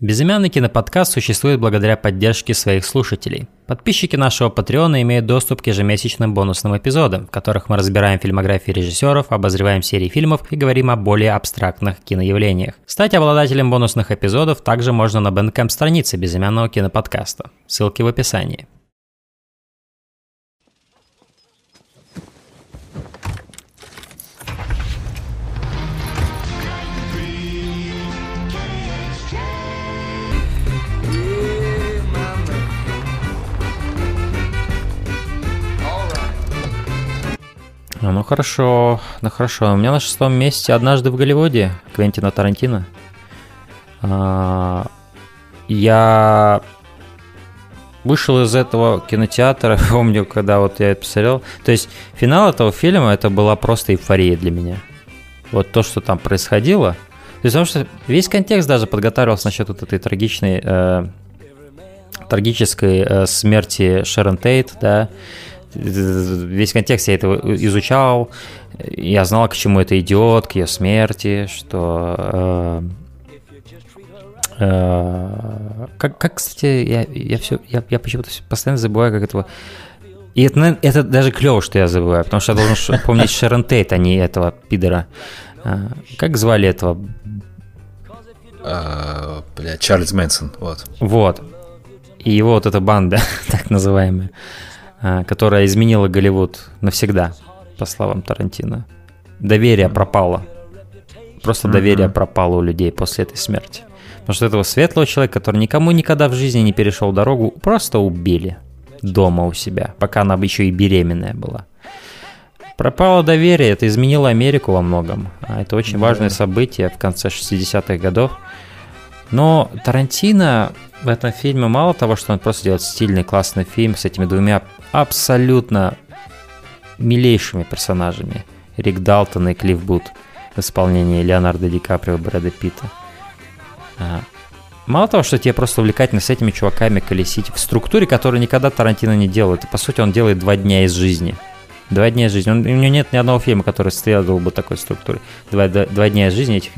Безымянный киноподкаст существует благодаря поддержке своих слушателей. Подписчики нашего Патреона имеют доступ к ежемесячным бонусным эпизодам, в которых мы разбираем фильмографии режиссеров, обозреваем серии фильмов и говорим о более абстрактных киноявлениях. Стать обладателем бонусных эпизодов также можно на Бэнкэмп странице безымянного киноподкаста. Ссылки в описании. Ну хорошо. У меня на 6-м месте «Однажды в Голливуде» Квентина Тарантино. Я вышел из этого кинотеатра, помню, когда вот я это посмотрел. То есть финал этого фильма, это была просто эйфория для меня. Вот то, что там происходило. То есть, потому что весь контекст даже подготавливался насчет вот этой трагической смерти Шерон Тейт, да. Весь контекст я этого изучал, я знал, к чему это идет, к ее смерти, что... Кстати, я почему-то постоянно забываю, как этого... И это даже клево, что я забываю, потому что я должен помнить Шерон Тейт, а не этого пидора. Как звали этого? Чарльз Мэнсон, вот. Вот. И его вот эта банда, так называемая, которая изменила Голливуд навсегда, по словам Тарантино. Доверие пропало. Просто доверие пропало у людей после этой смерти. Потому что этого светлого человека, который никому никогда в жизни не перешел дорогу, просто убили дома у себя, пока она еще и беременная была. Пропало доверие, это изменило Америку во многом. Это очень важное событие в конце 60-х годов. Но Тарантино в этом фильме мало того, что он просто делает стильный, классный фильм с этими двумя абсолютно милейшими персонажами. Рик Далтон и Клифф Бут в исполнении Леонардо Ди Каприо и Брэда Питта. Мало того, что тебе просто увлекательно с этими чуваками колесить в структуре, которую никогда Тарантино не делает. И, по сути, он делает 2 дня из жизни. 2 дня из жизни. У него нет ни одного фильма, который следовал бы такой структуре. 2 дня из жизни этих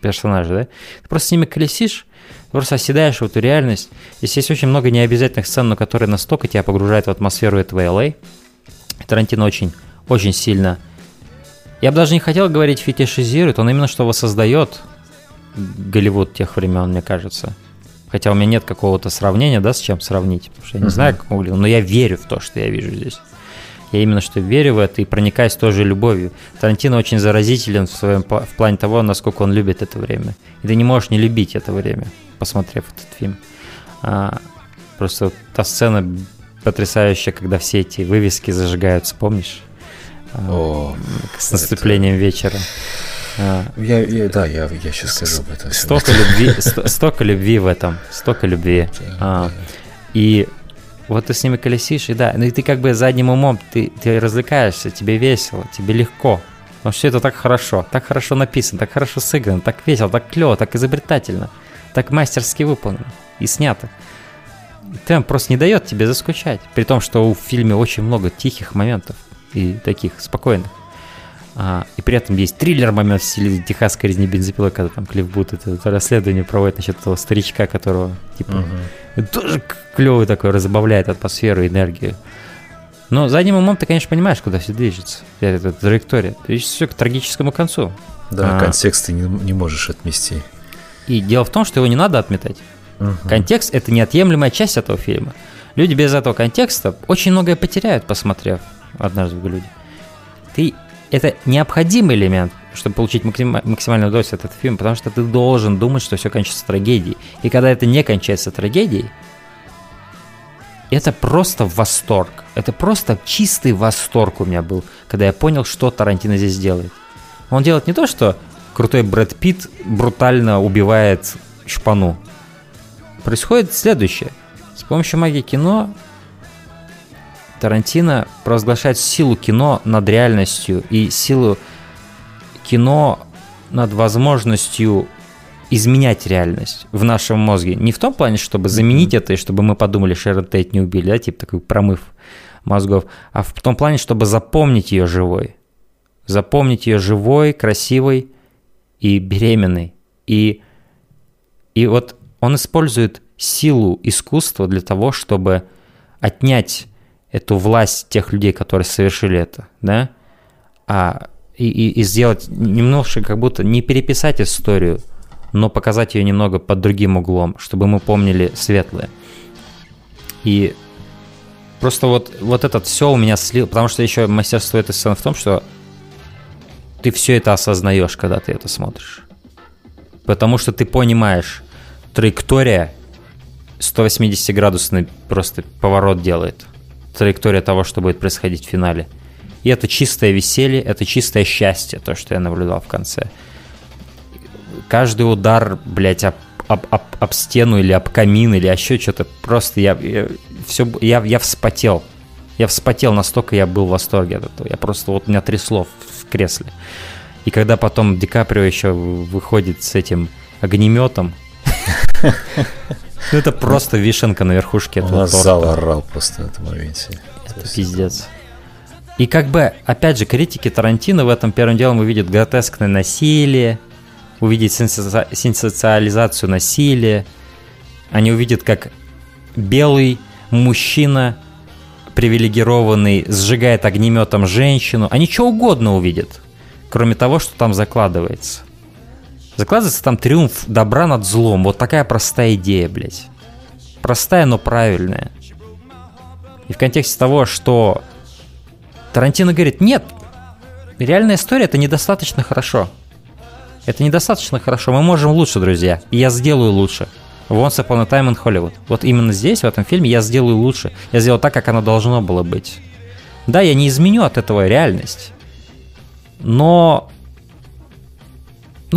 персонажей, да? Ты просто с ними колесишь, просто оседаешь в эту реальность. Здесь есть очень много необязательных сцен, но которые настолько тебя погружают в атмосферу этого LA. Тарантино очень, очень сильно... Я бы даже не хотел говорить фетишизирует, он именно что воссоздает Голливуд тех времен, мне кажется. Хотя у меня нет какого-то сравнения, да, с чем сравнить. Потому что я не знаю, как могли, но я верю в то, что я вижу здесь. Я именно что верю в это и проникаюсь тоже любовью. Тарантино очень заразителен в плане того, насколько он любит это время. И ты не можешь не любить это время, посмотрев этот фильм. Просто та сцена потрясающая, когда все эти вывески зажигаются, помнишь? С наступлением вечера. Я сейчас скажу об этом. Столько любви в этом. Столько любви. И... Вот ты с ними колесишь, и да, ну и ты как бы задним умом, ты развлекаешься, тебе весело, тебе легко. Потому что все это так хорошо написано, так хорошо сыграно, так весело, так клево, так изобретательно, так мастерски выполнено и снято. Темп просто не дает тебе заскучать, при том, что в фильме очень много тихих моментов и таких спокойных. И при этом есть триллер-момент в стиле техасской резни бензопилой, когда там Клифф Бут это расследование проводит насчет этого старичка, которого типа тоже клевый такой, разбавляет атмосферу, энергию. Но задним умом ты, конечно, понимаешь, куда все движется, эта траектория. То есть все к трагическому концу. Да, контекст ты не можешь отмести. И дело в том, что его не надо отметать. Контекст – это неотъемлемая часть этого фильма. Люди без этого контекста очень многое потеряют, посмотрев «Однажды в Голливуде». Это необходимый элемент, чтобы получить максимальную удовольствие от этого фильма, потому что ты должен думать, что все кончится трагедией. И когда это не кончается трагедией, это просто восторг. Это просто чистый восторг у меня был, когда я понял, что Тарантино здесь делает. Он делает не то, что крутой Брэд Питт брутально убивает шпану. Происходит следующее. С помощью магии кино... Тарантино провозглашает силу кино над реальностью и силу кино над возможностью изменять реальность в нашем мозге. Не в том плане, чтобы заменить это, и чтобы мы подумали, Шерон Тейт не убили, да, типа такой промыв мозгов, а в том плане, чтобы запомнить ее живой. Запомнить ее живой, красивой и беременной. И вот Он использует силу искусства для того, чтобы отнять эту власть тех людей, которые совершили это, да, и сделать немножко, как будто не переписать историю, но показать ее немного под другим углом, чтобы мы помнили светлое. И просто вот это все у меня слил, потому что еще мастерство этой сцены в том, что ты все это осознаешь, когда ты это смотришь. Потому что ты понимаешь, траектория 180-градусный просто поворот делает. Траектория того, что будет происходить в финале. И это чистое веселье, это чистое счастье, то, что я наблюдал в конце. Каждый удар, блядь, об стену или об камин, или еще что-то. Просто я вспотел. Я вспотел, настолько я был в восторге от этого. Я просто, вот меня трясло в кресле. И когда потом Ди Каприо еще выходит с этим огнеметом, это просто вишенка на верхушке этого торта. Зал орал просто в этом моменте. Это пиздец. И как бы, опять же, критики Тарантино в этом первым делом увидят гротескное насилие, увидят сенсациализацию насилия. Они увидят, как белый мужчина, привилегированный, сжигает огнеметом женщину. Они что угодно увидят, кроме того, что там закладывается. Закладывается там триумф добра над злом. Вот такая простая идея, блядь. Простая, но правильная. И в контексте того, что Тарантино говорит, нет, реальная история — это недостаточно хорошо. Это недостаточно хорошо. Мы можем лучше, друзья. И я сделаю лучше. Once Upon a Time in Hollywood. Вот именно здесь, в этом фильме, я сделаю лучше. Я сделал так, как оно должно было быть. Да, я не изменю от этого реальность. Но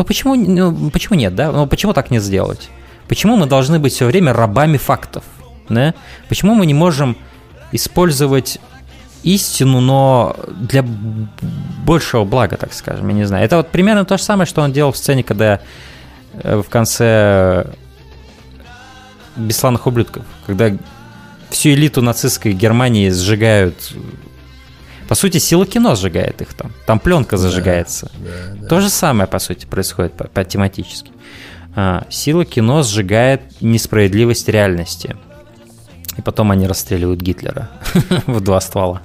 почему, почему нет, да? Ну, почему так не сделать? Почему мы должны быть все время рабами фактов? Да? Почему мы не можем использовать истину, но для большего блага, так скажем, я не знаю. Это вот примерно то же самое, что он делал в сцене, когда в конце «Бесславных ублюдков», когда всю элиту нацистской Германии сжигают. По сути, сила кино сжигает их там. Там пленка зажигается. Да, да. То же самое, по сути, происходит тематически. Сила кино сжигает несправедливость реальности. И потом они расстреливают Гитлера в два ствола.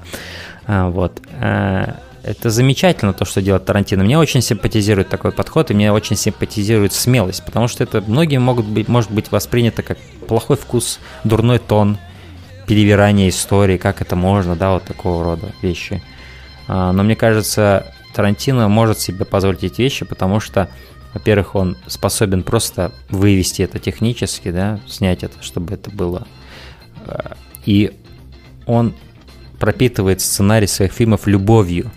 Вот. Это замечательно, то, что делает Тарантино. Мне очень симпатизирует такой подход, и мне очень симпатизирует смелость, потому что это многим может быть воспринято как плохой вкус, дурной тон, перевирание истории, как это можно, да, вот такого рода вещи. Но мне кажется, Тарантино может себе позволить эти вещи, потому что, во-первых, он способен просто вывести это технически, да, снять это, чтобы это было. И он пропитывает сценарий своих фильмов любовью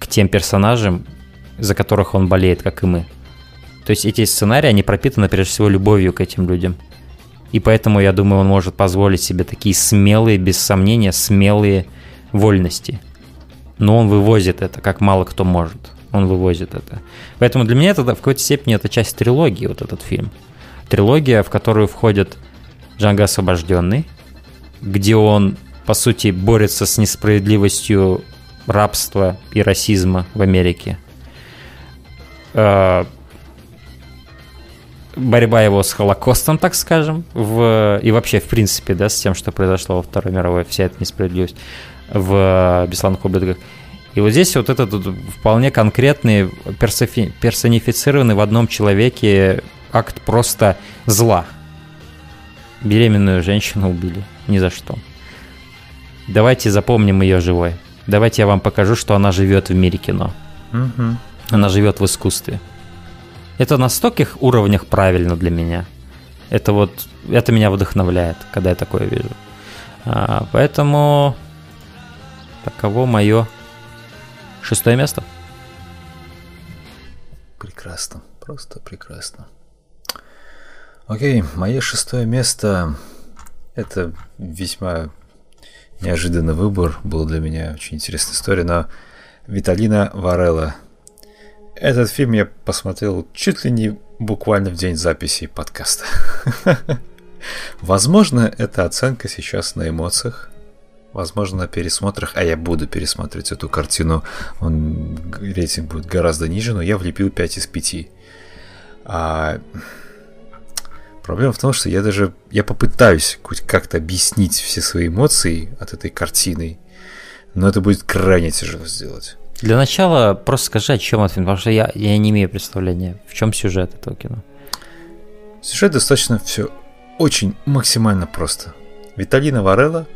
к тем персонажам, за которых он болеет, как и мы. То есть эти сценарии, они пропитаны прежде всего любовью к этим людям. И поэтому, я думаю, он может позволить себе такие смелые, без сомнения, смелые вольности. Но он вывозит это, как мало кто может. Он вывозит это. Поэтому для меня это в какой-то степени это часть трилогии, вот этот фильм. Трилогия, в которую входит Джанго освобожденный, где он, по сути, борется с несправедливостью рабства и расизма в Америке. Борьба его с Холокостом, так скажем, и вообще, в принципе, да, с тем, что произошло во Второй мировой, вся эта несправедливость в «Бесславных ублюдках». И вот здесь вот этот вполне конкретный, персонифицированный в одном человеке акт просто зла. Беременную женщину убили. Ни за что. Давайте запомним ее живой. Давайте я вам покажу, что она живет в мире кино. Mm-hmm. Она живет в искусстве. Это на стольких уровнях правильно для меня. Это меня вдохновляет, когда я такое вижу. Поэтому таково мое 6-е место. Прекрасно, просто прекрасно. Окей, мое 6-е место. Это весьма неожиданный выбор. Был для меня очень интересная история, но Виталина Варела. Этот фильм я посмотрел чуть ли не буквально в день записи подкаста. Возможно, эта оценка сейчас на эмоциях. Возможно, на пересмотрах. А я буду пересмотреть эту картину. Рейтинг будет гораздо ниже, но я влепил 5 из 5. Проблема в том, что я попытаюсь хоть как-то объяснить все свои эмоции от этой картины, но это будет крайне тяжело сделать. Для начала просто скажи, о чем этот фильм, потому что я не имею представления, в чем сюжет этого кино. Сюжет достаточно все очень максимально просто. Виталина Варела,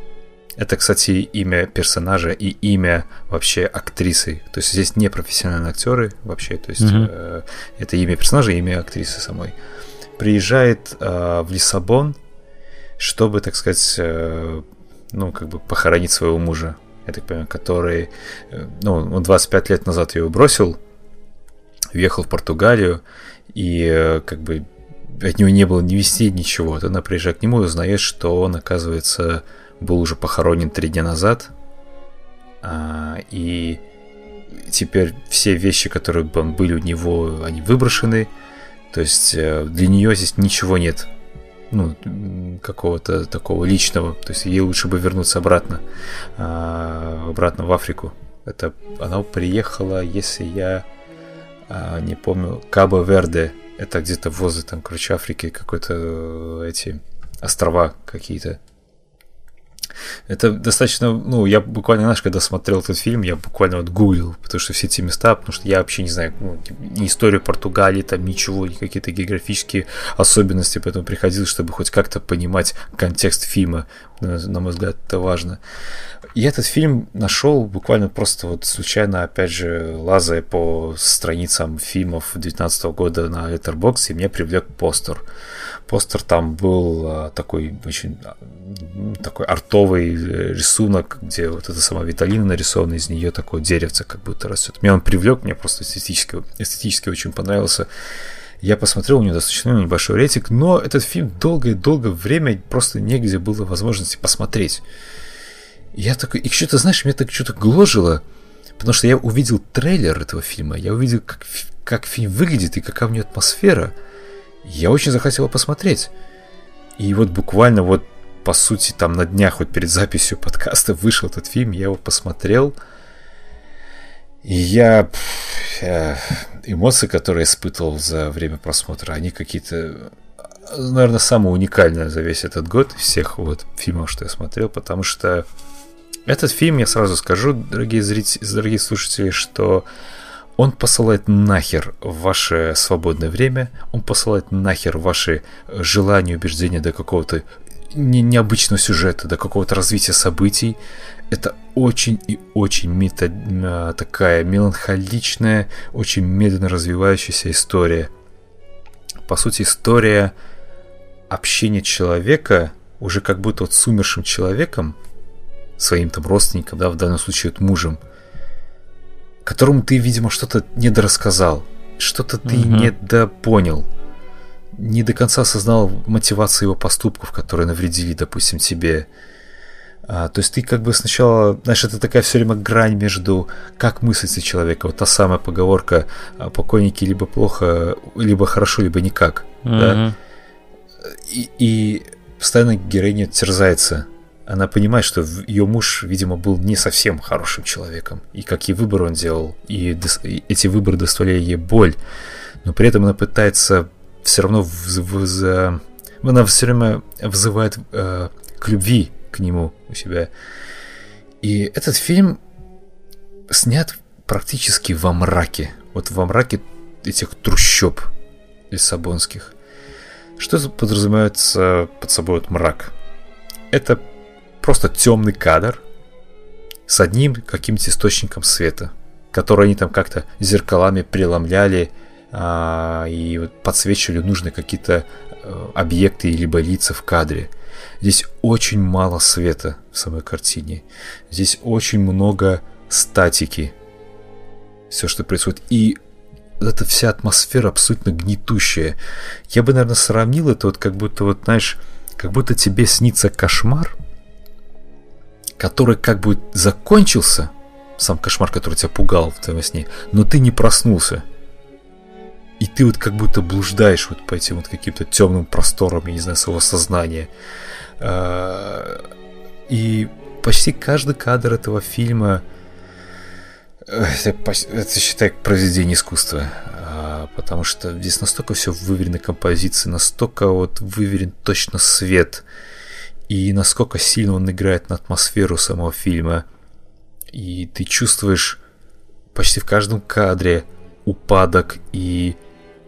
это, кстати, имя персонажа и имя вообще актрисы. То есть здесь не профессиональные актеры вообще, то есть это имя персонажа и имя актрисы самой. Приезжает в Лиссабон, чтобы, так сказать, похоронить своего мужа, я так понимаю, который, он 25 лет назад ее бросил, уехал в Португалию, и от него не было ни вести, ничего. Вот она приезжает к нему и узнает, что он, оказывается, был уже похоронен 3 дня назад, и теперь все вещи, которые были у него, они выброшены. То есть для нее здесь ничего нет, какого-то такого личного. То есть ей лучше бы вернуться обратно в Африку. Это она приехала, если я не помню, Кабо-Верде. Это где-то возле Африки, какой-то эти острова какие-то. Это достаточно, я буквально, когда смотрел этот фильм, я буквально гуглил, потому что все эти места, потому что я вообще не знаю ни историю Португалии, там ничего, ни какие-то географические особенности, поэтому приходилось, чтобы хоть как-то понимать контекст фильма, на мой взгляд, это важно. И этот фильм нашел буквально просто случайно, опять же, лазая по страницам фильмов 2019 года на Letterboxd, и меня привлек постер. Постер там был такой очень такой артовый рисунок, где эта сама Виталина нарисована, из нее такое деревце как будто растет. Меня он привлек, мне просто эстетически очень понравился. Я посмотрел, у него достаточно небольшой рейтинг, но этот фильм долгое время просто негде было возможности посмотреть. Я такой, и что-то, знаешь, меня так что-то гложило, потому что я увидел трейлер этого фильма, я увидел, как фильм выглядит и какая у него атмосфера. Я очень захотел его посмотреть. И буквально по сути там на днях, перед записью подкаста, вышел этот фильм, я его посмотрел. И эмоции, которые я испытывал за время просмотра, они какие-то, наверное, самые уникальные за весь этот год всех фильмов, что я смотрел, потому что этот фильм, я сразу скажу, дорогие зрители, дорогие слушатели, что он посылает нахер ваше свободное время, он посылает нахер ваши желания, убеждения до какого-то необычного сюжета, до какого-то развития событий. Это очень и очень такая меланхоличная, очень медленно развивающаяся история. По сути, история общения человека, уже как будто с умершим человеком, своим там родственником, да, в данном случае мужем, которому ты, видимо, что-то недорассказал, что-то ты недопонял, не до конца осознал мотивацию его поступков, которые навредили, допустим, тебе. То есть ты сначала, знаешь, это такая все время грань между как мыслится человек, та самая поговорка «покойники либо плохо, либо хорошо, либо никак». Да? И постоянно героиня терзается. Она понимает, что ее муж, видимо, был не совсем хорошим человеком, и какие выборы он делал, и эти выборы доставляли ей боль, но при этом она пытается все равно она все время взывает к любви к нему у себя. И этот фильм снят практически во мраке, во мраке этих трущоб лиссабонских. Что подразумевается под собой мрак? Это просто темный кадр с одним каким-то источником света, который они там как-то зеркалами преломляли и подсвечивали нужные какие-то объекты либо лица в кадре. Здесь очень мало света в самой картине. Здесь очень много статики. Все, что происходит. И эта вся атмосфера абсолютно гнетущая. Я бы, наверное, сравнил это как будто, знаешь, как будто тебе снится кошмар, который как бы закончился, сам кошмар, который тебя пугал в твоем сне, но ты не проснулся. И ты как будто блуждаешь по этим каким-то темным просторам, я не знаю, своего сознания. И почти каждый кадр этого фильма это, считай, произведение искусства. потому что здесь настолько все выверены композиции, настолько вот выверен точно свет, и насколько сильно он играет на атмосферу самого фильма. И ты чувствуешь почти в каждом кадре упадок и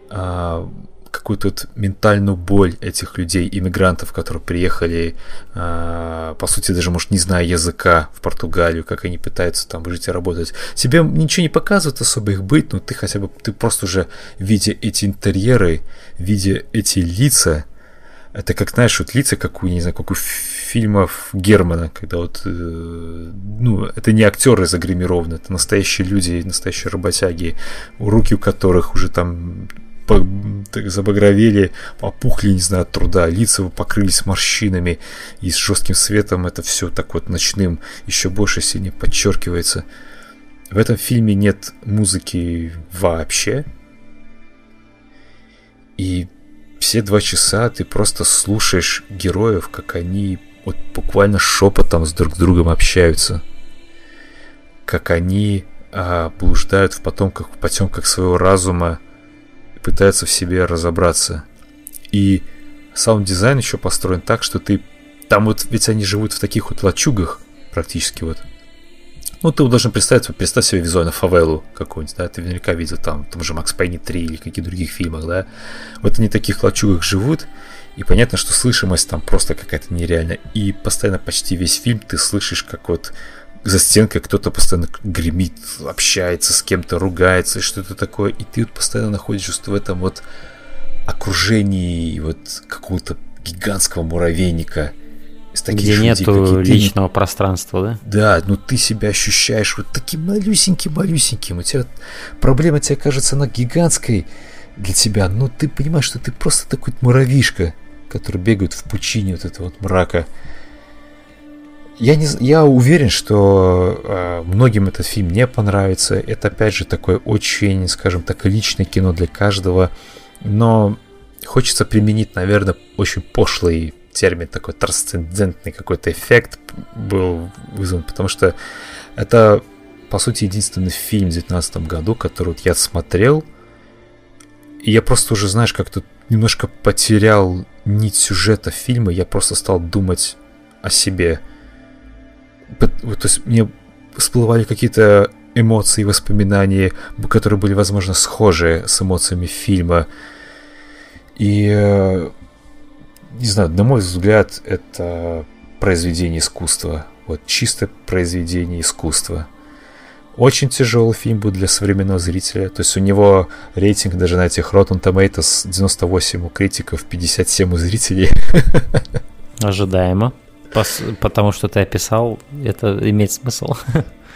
какую-то вот ментальную боль этих людей, иммигрантов, которые приехали, по сути, даже, может, не зная языка, в Португалию, как они пытаются там жить и работать. Тебе ничего не показывает особо их быт, но ты хотя бы, ты просто уже, видя эти интерьеры, видя эти лица, это как, знаешь, вот лица, как у, не знаю, как у фильмов Германа, когда вот, ну, это не актеры загримированы, это настоящие люди, настоящие работяги, руки у которых уже там забагровели, опухли, не знаю, от труда, лица покрылись морщинами, и с жестким светом это все так вот ночным еще больше сильнее подчеркивается. В этом фильме нет музыки вообще, и все 2 часа ты просто слушаешь героев, как они вот буквально шепотом с друг с другом общаются, как они блуждают в потемках своего разума, пытаются в себе разобраться. И саунд-дизайн еще построен так, что ты... Там вот ведь они живут в таких вот лачугах практически вот. Ну, ты должен представь себе визуально фавелу какую-нибудь, да, ты наверняка видел там, в том же Макс Пейн 3 или каких-то других фильмах, да. Вот они в таких лачугах живут, и понятно, что слышимость там просто какая-то нереальная. И постоянно почти весь фильм ты слышишь, как вот за стенкой кто-то постоянно гремит, общается с кем-то, ругается, что-то такое. И ты вот постоянно находишься в этом вот окружении вот какого-то гигантского муравейника. Где нету личного пространства, да? Да, но ты себя ощущаешь вот таким малюсеньким-малюсеньким. У тебя проблема, тебе кажется, она гигантской для тебя, но ты понимаешь, что ты просто такой муравьишка, который бегает в пучине вот этого вот мрака. Я уверен, что многим этот фильм не понравится. Это, опять же, такое очень, скажем так, личное кино для каждого. Но хочется применить, наверное, очень пошлый термин, такой трансцендентный какой-то эффект был вызван, потому что это, по сути, единственный фильм в 2019 году, который вот я смотрел. И я просто уже, знаешь, как-то немножко потерял нить сюжета фильма. Я просто стал думать о себе. То есть мне всплывали какие-то эмоции, воспоминания, которые были, возможно, схожи с эмоциями фильма. И, не знаю, на мой взгляд, это произведение искусства. Вот чисто произведение искусства. Очень тяжелый фильм был для современного зрителя. То есть у него рейтинг даже на этих Rotten Tomatoes 98 у критиков, 57 у зрителей. Ожидаемо. Потому что ты описал, это имеет смысл.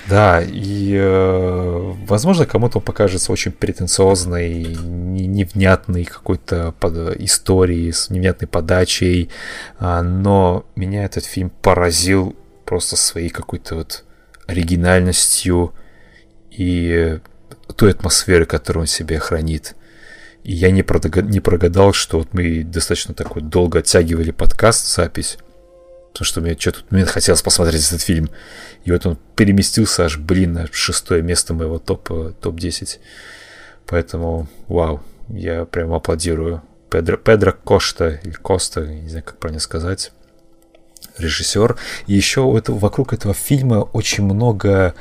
Да, и возможно, кому-то он покажется очень претенциозной, невнятной какой-то историей, с невнятной подачей, но меня этот фильм поразил просто своей какой-то вот оригинальностью и той атмосферой, которую он в себе хранит. И я не прогадал, что вот мы достаточно так вот долго оттягивали подкаст, запись, потому что мне хотелось посмотреть этот фильм. И вот он переместился аж, на 6-е место моего топ-10. Поэтому, вау, я прям аплодирую. Педро Кошта, или Коста, не знаю, как правильно сказать, режиссер. И еще вокруг этого фильма очень много,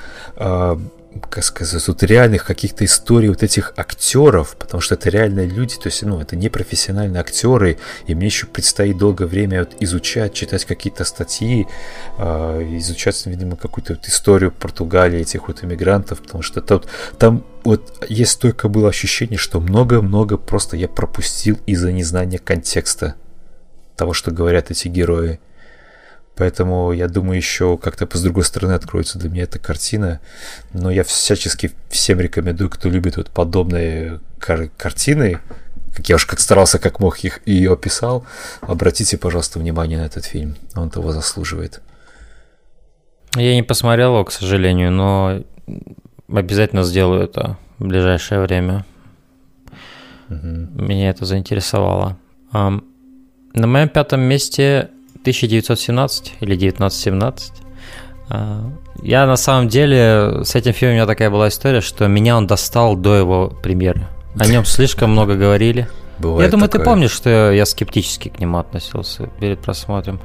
как сказать, вот реальных каких-то историй вот этих актеров, потому что это реальные люди, то есть, ну, это не профессиональные актеры, и мне еще предстоит долгое время вот изучать, читать какие-то статьи, изучать, видимо, какую-то вот историю Португалии, этих вот иммигрантов, потому что там вот есть только было ощущение, что много-много просто я пропустил из-за незнания контекста того, что говорят эти герои. Поэтому, я думаю, еще как-то с другой стороны откроется для меня эта картина. Но я всячески всем рекомендую, кто любит вот подобные картины, как я уж как старался, как мог, ее описал, обратите, пожалуйста, внимание на этот фильм. Он того заслуживает. Я не посмотрел его, к сожалению, но обязательно сделаю это в ближайшее время. Меня это заинтересовало. На моем 5-м месте... 1917 или 1917. Я на самом деле с этим фильмом у меня такая была история, что меня он достал до его премьеры. О нем слишком много говорили. Бывает, я думаю, такое. Ты помнишь, что я скептически к нему относился перед просмотром.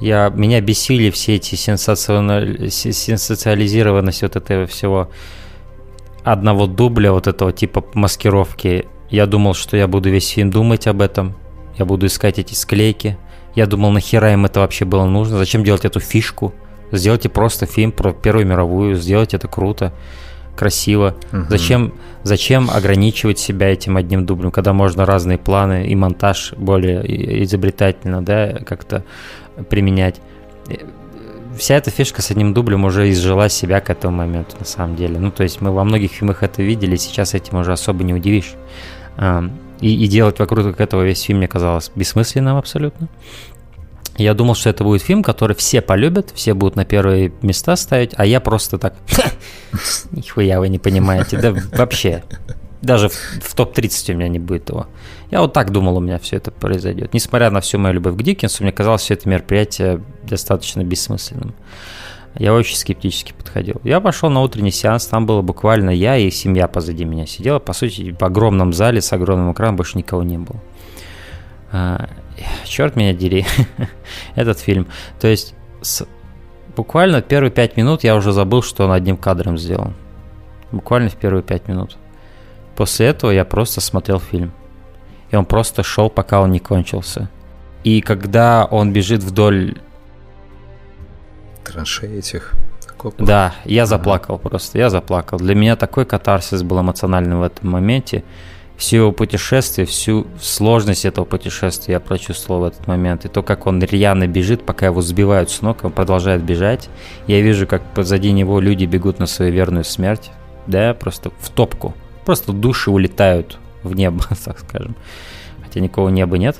Меня бесили все эти сенсациализированность вот этого всего одного дубля, вот этого типа маскировки. Я думал, что я буду весь фильм думать об этом. Я буду искать эти склейки. Я думал, нахера им это вообще было нужно? Зачем делать эту фишку? Сделайте просто фильм про Первую мировую. Сделайте это круто, красиво. Угу. Зачем ограничивать себя этим одним дублем, когда можно разные планы и монтаж более изобретательно, да, как-то применять. Вся эта фишка с одним дублем уже изжила себя к этому моменту, на самом деле. Ну, то есть мы во многих фильмах это видели, сейчас этим уже особо не удивишь. И делать вокруг этого весь фильм мне казалось бессмысленным абсолютно. Я думал, что это будет фильм, который все полюбят, все будут на первые места ставить, а я просто так... Нихуя вы не понимаете, да вообще. Даже в топ-30 у меня не будет его. Я вот так думал, у меня все это произойдет. Несмотря на всю мою любовь к Диккенсу, мне казалось все это мероприятие достаточно бессмысленным. Я очень скептически подходил. Я пошел на утренний сеанс, там было буквально я и семья позади меня сидела. По сути, в огромном зале с огромным экраном больше никого не было. Черт меня дери, этот фильм. То есть буквально первые 5 минут я уже забыл, что он одним кадром сделан. Буквально в первые 5 минут. После этого я просто смотрел фильм. И он просто шел, пока он не кончился. И когда он бежит вдоль... траншеи этих окопов. Да, я заплакал просто, я заплакал. Для меня такой катарсис был эмоциональным в этом моменте. Все его путешествие, всю сложность этого путешествия я прочувствовал в этот момент. И то, как он рьяно бежит, пока его сбивают с ног, он продолжает бежать. Я вижу, как позади него люди бегут на свою верную смерть. Да, просто в топку. Просто души улетают в небо, так скажем. Хотя никакого неба нет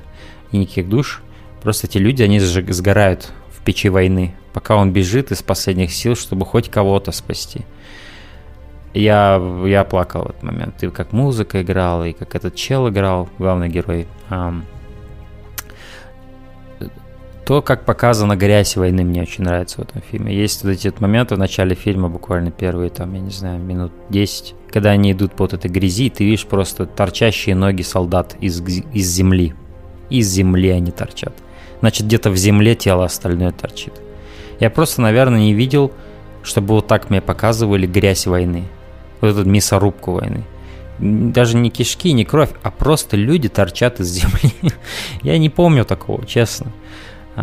и никаких душ. Просто эти люди, они сгорают в печи войны, пока он бежит из последних сил, чтобы хоть кого-то спасти. Я плакал в этот момент. И как музыка играла, и как этот чел играл, главный герой. То, как показана грязь войны, мне очень нравится в этом фильме. Есть вот эти вот моменты в начале фильма, буквально первые, там, я не знаю, минут 10, когда они идут по вот этой грязи, и ты видишь просто торчащие ноги солдат из земли. Из земли они торчат. Значит, где-то в земле тело остальное торчит. Я просто, наверное, не видел, чтобы вот так мне показывали грязь войны. Вот эту мясорубку войны. Даже не кишки, не кровь, а просто люди торчат из земли. Я не помню такого, честно. И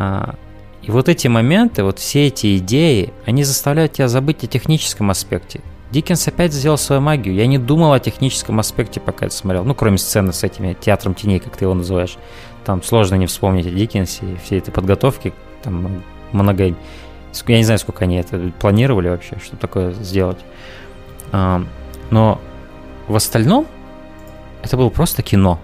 вот эти моменты, вот все эти идеи, они заставляют тебя забыть о техническом аспекте. Диккенс опять сделал свою магию. Я не думал о техническом аспекте, пока это смотрел. Ну, кроме сцены с этими театром теней, как ты его называешь. Там сложно не вспомнить о Диккенсе и всей этой подготовке. Там много... Я не знаю, сколько они это планировали вообще, что такое сделать. Но в остальном это было просто кино.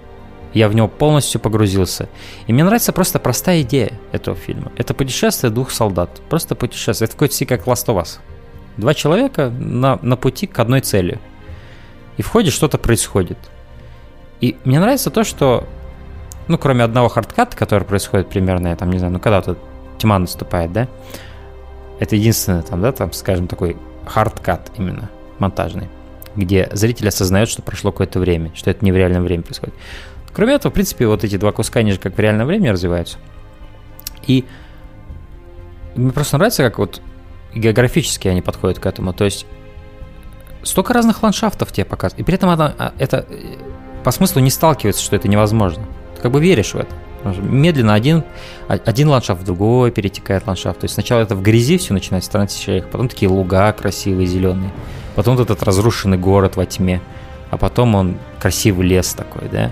Я в него полностью погрузился. И мне нравится просто простая идея этого фильма. Это путешествие двух солдат. Просто путешествие. Это в какой-то как Last of Us. Два человека на пути к одной цели. И в ходе что-то происходит. И мне нравится то, что... Ну, кроме одного хардката, который происходит примерно, я там не знаю, ну, когда-то тьма наступает, да? Это единственное там, да, там, скажем, такой хардкат именно монтажный, где зритель осознает, что прошло какое-то время, что это не в реальном времени происходит. Кроме этого, в принципе, вот эти два куска, они же как в реальном времени развиваются. И мне просто нравится, как вот географически они подходят к этому. То есть столько разных ландшафтов тебе показывают. И при этом это по смыслу не сталкивается, что это невозможно. Ты как бы веришь в это. Медленно один ландшафт в другой перетекает ландшафт. То есть сначала это в грязи все начинает, потом такие луга красивые, зеленые. Потом этот разрушенный город во тьме. А потом он красивый лес такой, да?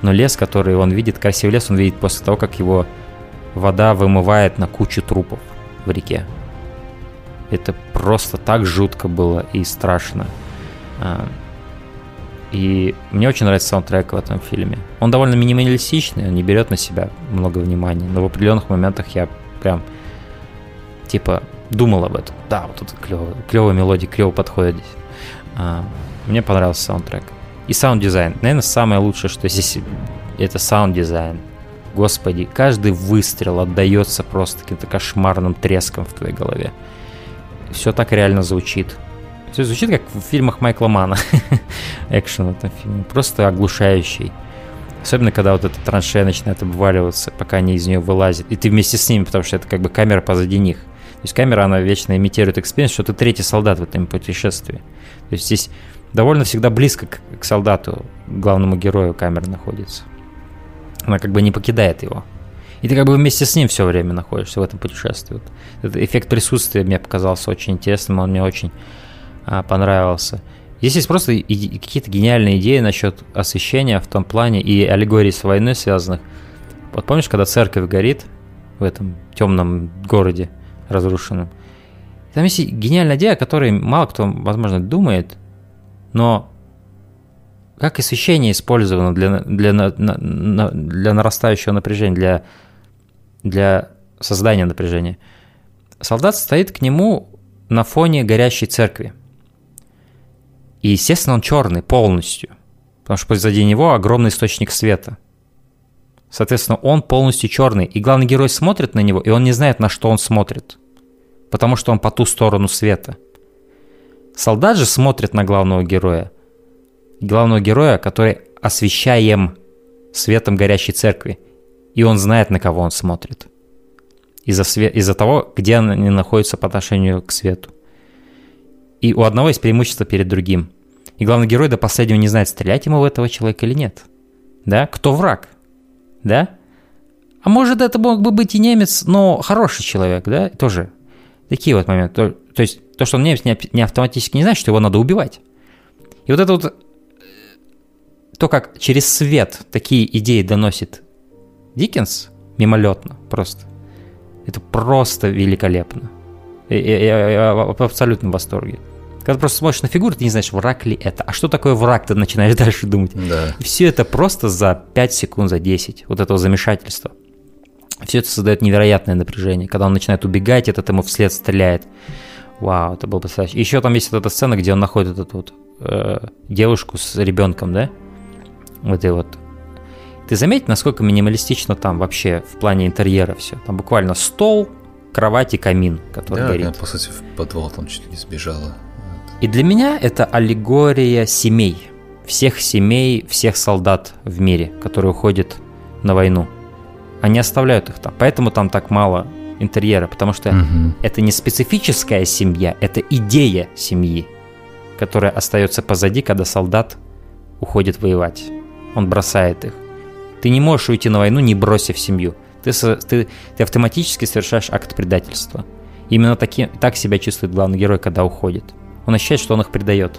Но лес, который он видит, красивый лес, он видит после того, как его вода вымывает на кучу трупов в реке. Это просто так жутко было и страшно. И мне очень нравится саундтрек в этом фильме. Он довольно минималистичный, он не берет на себя много внимания, но в определенных моментах я прям, типа, думал об этом. Да, вот тут клевая мелодия, клево подходит здесь. Мне понравился саундтрек. И саунд-дизайн. Наверное, самое лучшее, что здесь, это саунд-дизайн. Господи, каждый выстрел отдается просто каким-то кошмарным треском в твоей голове. Все так реально звучит. Все звучит как в фильмах Майкла Мана. Экшен в этом фильме. Просто оглушающий. Особенно, когда вот эта траншея начинает обваливаться, пока они из нее вылазят. И ты вместе с ними, потому что это как бы камера позади них. То есть камера, она вечно имитирует экспириенс, что ты третий солдат в этом путешествии. То есть здесь довольно всегда близко к солдату, главному герою, камера находится. Она как бы не покидает его. И ты как бы вместе с ним все время находишься в этом путешествии. Вот. Этот эффект присутствия мне показался очень интересным, он мне очень понравился. Здесь есть просто какие-то гениальные идеи насчет освещения в том плане и аллегорий с войной связанных. Вот помнишь, когда церковь горит в этом темном городе разрушенном? Там есть гениальная идея, о которой мало кто, возможно, думает, но как освещение использовано для нарастающего напряжения, для создания напряжения. Солдат стоит к нему на фоне горящей церкви. И, естественно, он черный полностью, потому что позади него огромный источник света. Соответственно, он полностью черный. И главный герой смотрит на него, и он не знает, на что он смотрит, потому что он по ту сторону света. Солдат же смотрит на главного героя, который освещаем светом горящей церкви. И он знает, на кого он смотрит. Из-за того, где они находятся по отношению к свету. И у одного есть преимущество перед другим. И главный герой до последнего не знает, стрелять ему в этого человека или нет. Да? Кто враг? Да? А может, это мог бы быть и немец, но хороший человек, да? Тоже. Такие вот моменты. То есть, то, что он немец, не автоматически не значит, что его надо убивать. И вот это вот... То, как через свет такие идеи доносит Диккенс, мимолетно просто. Это просто великолепно. Я в абсолютном восторге. Когда ты просто смотришь на фигуру, ты не знаешь, враг ли это. А что такое враг, ты начинаешь дальше думать. Да. Все это просто за 5 секунд, за 10. Вот этого замешательства. Все это создает невероятное напряжение. Когда он начинает убегать, этот ему вслед стреляет. Вау, это было потрясающе. Еще там есть вот эта сцена, где он находит эту вот девушку с ребенком, да? Вот и вот. Ты заметь, насколько минималистично там вообще в плане интерьера все. Там буквально стол, кровать и камин, который горит. Да, она, по сути, в подвал там чуть ли не сбежала. И для меня это аллегория семей. Всех семей, всех солдат в мире, которые уходят на войну. Они оставляют их там. Поэтому там так мало интерьера. Потому что это не специфическая семья, это идея семьи, которая остается позади, когда солдат уходит воевать. Он бросает их. Ты не можешь уйти на войну, не бросив семью. Ты автоматически совершаешь акт предательства. Именно так себя чувствует главный герой, когда уходит. Он ощущает, что он их предает,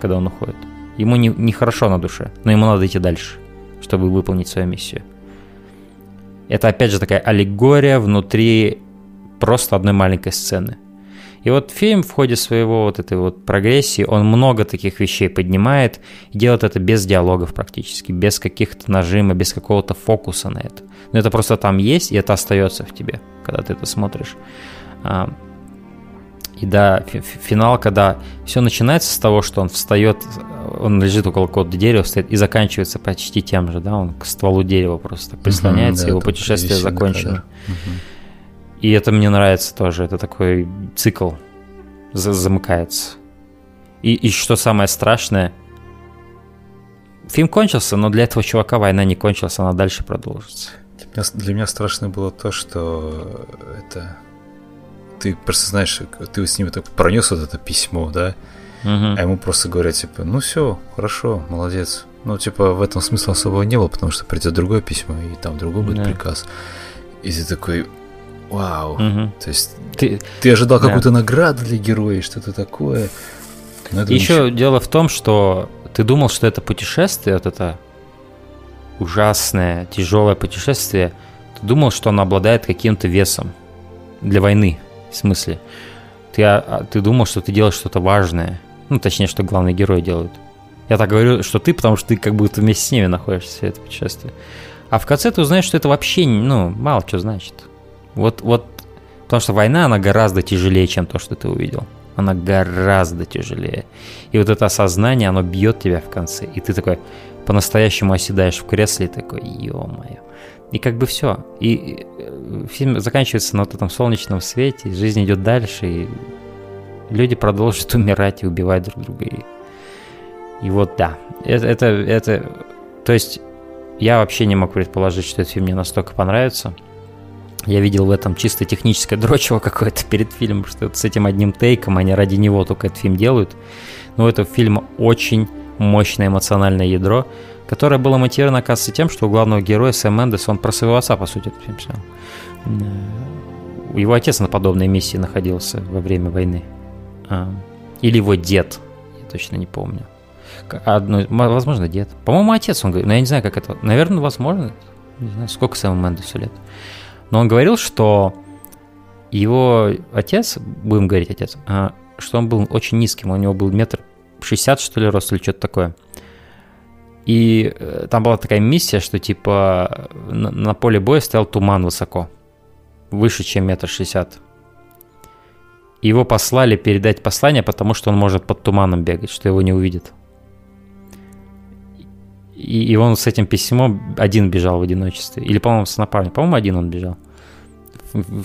когда он уходит. Ему нехорошо на душе, но ему надо идти дальше, чтобы выполнить свою миссию. Это опять же такая аллегория внутри просто одной маленькой сцены. И вот фильм в ходе своего вот этой вот прогрессии, он много таких вещей поднимает, и делает это без диалогов практически, без каких-то нажимов, без какого-то фокуса на это. Но это просто там есть, и это остается в тебе, когда ты это смотришь. И да, финал, когда все начинается с того, что он встает, он лежит около какого-то дерева, встает, и заканчивается почти тем же, да, он к стволу дерева просто прислоняется, да, его путешествие закончено. Да. И это мне нравится тоже, это такой цикл замыкается. И что самое страшное, фильм кончился, но для этого чувака война не кончилась, она дальше продолжится. Для меня страшно было то, что это... Ты просто знаешь, ты с ними так пронес вот это письмо, да? А ему просто говорят, типа, ну все, хорошо, молодец. Ну, типа, в этом смысла особого не было, потому что придет другое письмо, и там другой будет приказ. И ты такой... Вау, то есть ты ожидал какую-то награду для героя, что-то такое. Еще дело в том, что ты думал, что это путешествие, вот это ужасное, тяжелое путешествие, ты думал, что оно обладает каким-то весом для войны, в смысле. Ты думал, что ты делаешь что-то важное, ну, точнее, что главный герой делает. Я так говорю, что ты, потому что ты как будто вместе с ними находишься в это путешествие. А в конце ты узнаешь, что это вообще, ну, мало что значит. Вот, потому что война, она гораздо тяжелее, чем то, что ты увидел. Она гораздо тяжелее. И вот это осознание, оно бьет тебя в конце. И ты такой по-настоящему оседаешь в кресле, такой, ё-моё. И как бы все. И фильм заканчивается на вот этом солнечном свете, жизнь идет дальше, и Люди продолжат умирать и убивать друг друга. И вот да. То есть я вообще не мог предположить, что этот фильм мне настолько понравится. Я видел в этом чисто техническое дрочево какое-то перед фильмом, что с этим одним тейком они ради него только этот фильм делают. Но у этого фильма очень мощное эмоциональное ядро, которое было мотивировано, оказывается, тем, что у главного героя Сэм Мендес, он про своего отца, по сути, этот фильм снял. Его отец на подобной миссии находился во время войны. Или его дед, я точно не помню. Возможно, дед. По-моему, отец, он говорит, но я не знаю, как это. Наверное, возможно, не знаю, сколько Сэму Мендесу лет. Но он говорил, что его отец, будем говорить отец, что он был очень низким, у него был 1,60 метра, что ли, рост или что-то такое. И там была такая миссия, что типа на поле боя стоял туман высоко, выше, чем 1,60 метра. Его послали передать послание, потому что он может под туманом бегать, что его не увидят. И он с этим письмом один бежал в одиночестве. Или, по-моему, с напарником. По-моему, один он бежал,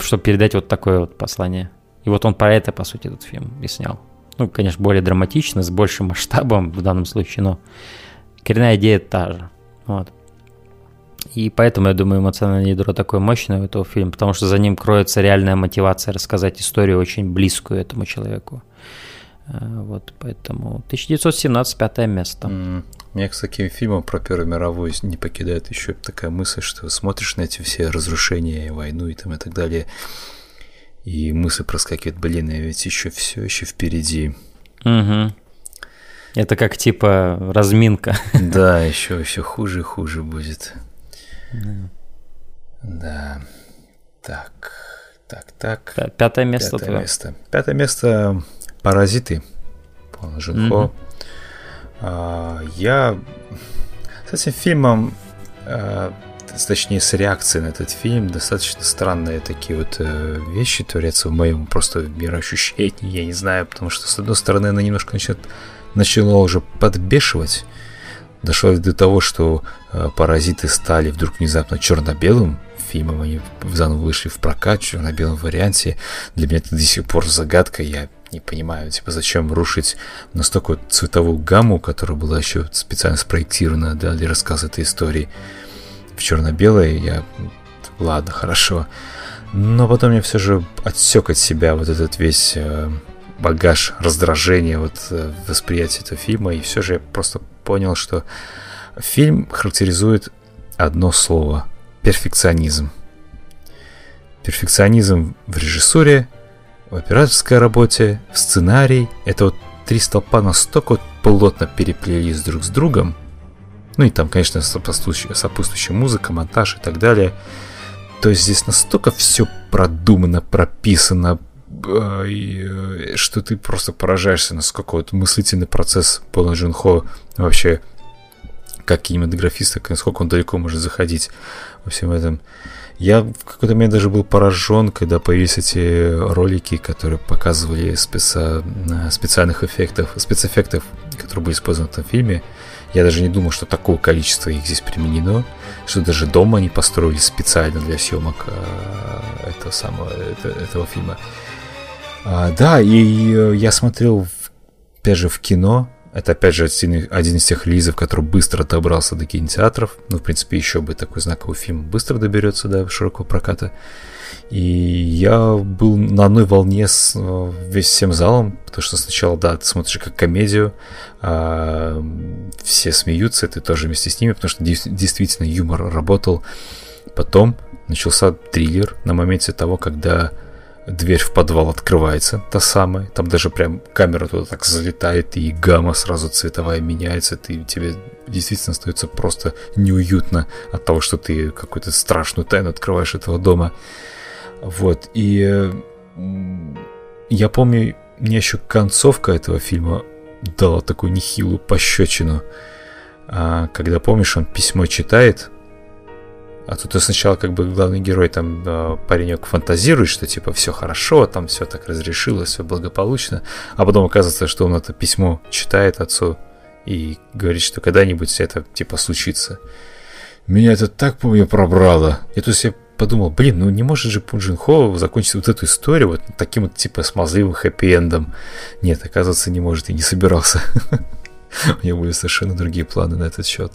чтобы передать вот такое вот послание. И вот он про это, по сути, этот фильм и снял. Ну, конечно, более драматично, с большим масштабом в данном случае, но коренная идея та же. Вот. И поэтому, я думаю, эмоциональное ядро такое мощное у этого фильма, потому что за ним кроется реальная мотивация рассказать историю очень близкую этому человеку. Вот, поэтому 1917, 5-е место. Меня к таким фильмам про Первую мировую не покидает еще такая мысль, что смотришь на эти все разрушения и войну и там и так далее, и мысль проскакивает, блин, а ведь еще все еще впереди. Угу. Это как типа разминка. Да, еще все хуже и хуже будет. Да. Так. 5-е место. 5-е место. «Паразиты» Пон Джун-хо. Я с этим фильмом, точнее с реакцией на этот фильм, достаточно странные такие вот вещи творятся в моем просто мироощущении, я не знаю, потому что с одной стороны она немножко начала уже подбешивать, дошло до того, что «Паразиты» стали вдруг внезапно черно-белым фильмом, они заново вышли в прокат в черно-белом варианте. Для меня это до сих пор загадка, я не понимаю, типа, зачем рушить настолько цветовую гамму, которая была еще специально спроектирована для рассказа этой истории в черно-белой. Я... Ладно, хорошо. Но потом я все же отсек от себя вот этот весь багаж раздражения, вот восприятия этого фильма, и все же я просто понял, что фильм характеризует одно слово – перфекционизм. Перфекционизм в режиссуре, в операторской работе, в сценарии. Это вот три столпа настолько вот плотно переплелись друг с другом. Ну и там, конечно, сопутствующая музыка, монтаж и так далее. То есть здесь настолько все продумано, прописано, что ты просто поражаешься, насколько вот мыслительный процесс Пона Джун-хо вообще, как кинематографиста, насколько он далеко может заходить во всем этом. Я в какой-то момент даже был поражен, когда появились эти ролики, которые показывали спецэффектов, которые были использованы в этом фильме. Я даже не думал, что такое количество их здесь применено, что даже дома они построили специально для съемок этого фильма. Да, и я смотрел, опять же, в кино. Это, опять же, один из тех релизов, который быстро добрался до кинотеатров. Ну, в принципе, еще бы такой знаковый фильм быстро доберется до широкого проката. И я был на одной волне с всем залом, потому что сначала, да, ты смотришь как комедию, все смеются, ты тоже вместе с ними, потому что действительно юмор работал. Потом начался триллер на моменте того, когда... Дверь в подвал открывается, та самая. Там даже прям камера туда так залетает, и гамма сразу цветовая меняется. Тебе действительно становится просто неуютно от того, что ты какую-то страшную тайну открываешь этого дома. Вот. И я помню, мне еще концовка этого фильма дала такую нехилую пощечину. Когда, помнишь, он письмо читает... А тут сначала как бы главный герой, там паренек фантазирует, что типа все хорошо, там все так разрешилось, все благополучно. А потом оказывается, что он это письмо читает отцу и говорит, что когда-нибудь это типа случится. Меня это так, помню, пробрало. Я подумал, блин, ну не может же Пон Джун-хо закончить вот эту историю вот таким вот типа смазливым хэппи-эндом. Нет, оказывается, не может, и не собирался. У него были совершенно другие планы на этот счет.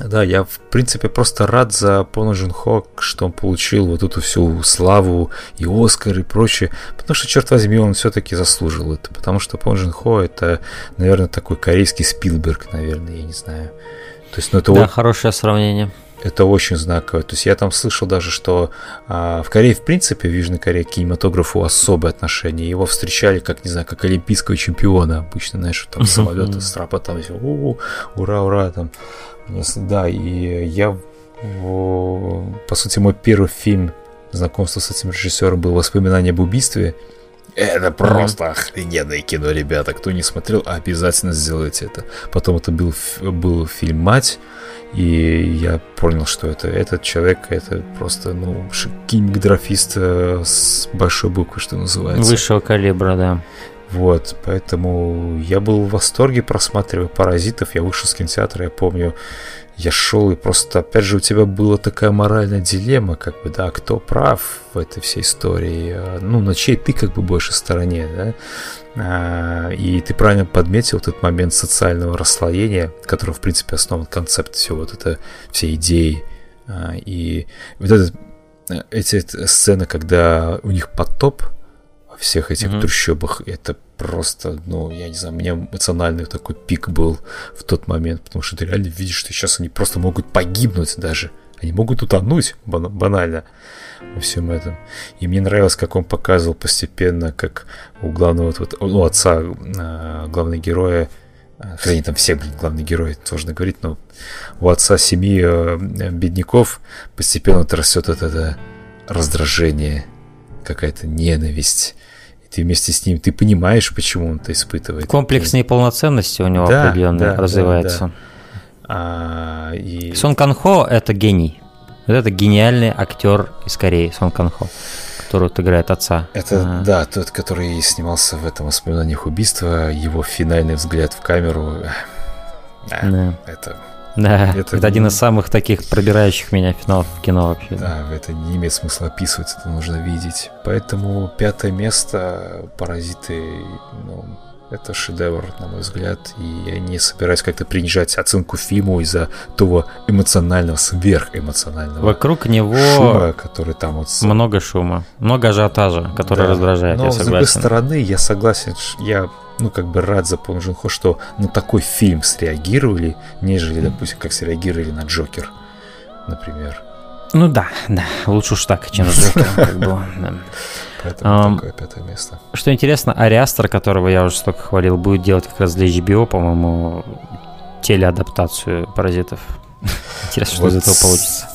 Да, я, в принципе, просто рад за Пона Джун-хо, что он получил вот эту всю славу и Оскар и прочее, потому что, черт возьми, он все-таки заслужил это, потому что Пон Джун-хо это, наверное, такой корейский Спилберг, наверное, я не знаю. То есть, ну, это да, хорошее сравнение. Это очень знаково. То есть я там слышал даже, что в Корее, в принципе, в Южной Корее к кинематографу особое отношение. Его встречали, как, не знаю, как олимпийского чемпиона. Обычно, знаешь, там самолеты, страпа, там все, ура, ура, там. Да, и я, по сути, мой первый фильм знакомства с этим режиссером был «Воспоминания об убийстве». Это просто охрененное кино, ребята. Кто не смотрел, обязательно сделайте это. Потом это был фильм «Мать», и я понял, что это этот человек, это просто, ну, кинематографист с большой буквы, что называется. Высшего калибра, да. Вот, поэтому я был в восторге, просматривая «Паразитов», я вышел с кинотеатра, я помню, я шел и просто, опять же, у тебя была такая моральная дилемма, как бы, да, кто прав в этой всей истории, ну, на чьей ты как бы больше стороне, да, и ты правильно подметил этот момент социального расслоения, который, в принципе, основан концепт всей вот этой всей идеи, и вот эти сцены, когда у них потоп, всех этих трущобах, это просто, ну, я не знаю, у меня эмоциональный такой пик был в тот момент, потому что ты реально видишь, что сейчас они просто могут погибнуть даже, они могут утонуть банально во всем этом. И мне нравилось, как он показывал постепенно, как у главного, ну, отца главного героя, хотя они там все, блин, главные герои, сложно говорить, но у отца семьи бедняков постепенно растет это раздражение, какая-то ненависть. Ты вместе с ним, ты понимаешь, почему он это испытывает. Комплекс неполноценности у него, да, определенно, да, развивается. Да, да. Сон Кан-хо – это гений. Вот это гениальный актер из Кореи, Сон Кан-хо, который вот играет отца. Это, да, тот, который снимался в этом «Воспоминаниях убийства», его финальный взгляд в камеру. Это один из самых таких пробирающих меня финалов в кино вообще. Да, это не имеет смысла описывать, это нужно видеть. Поэтому 5-е место, «Паразиты», ну, это шедевр, на мой взгляд. И я не собираюсь как-то принижать оценку фильму из-за того эмоционального, сверхэмоционального вокруг него шума, который там вот... Много шума, много ажиотажа, который раздражает, я согласен. Но, с другой стороны, я согласен, я... Ну, как бы рад за Пон Джун-хо, что на такой фильм среагировали, нежели, допустим, как среагировали на «Джокер», например. Ну да, да, лучше уж так, чем на «Джокер», как было. Поэтому такое 5-е место. Что интересно, Ари Астер, которого я уже столько хвалил, будет делать как раз для HBO, по-моему, телеадаптацию «Паразитов». Интересно, что из этого получится.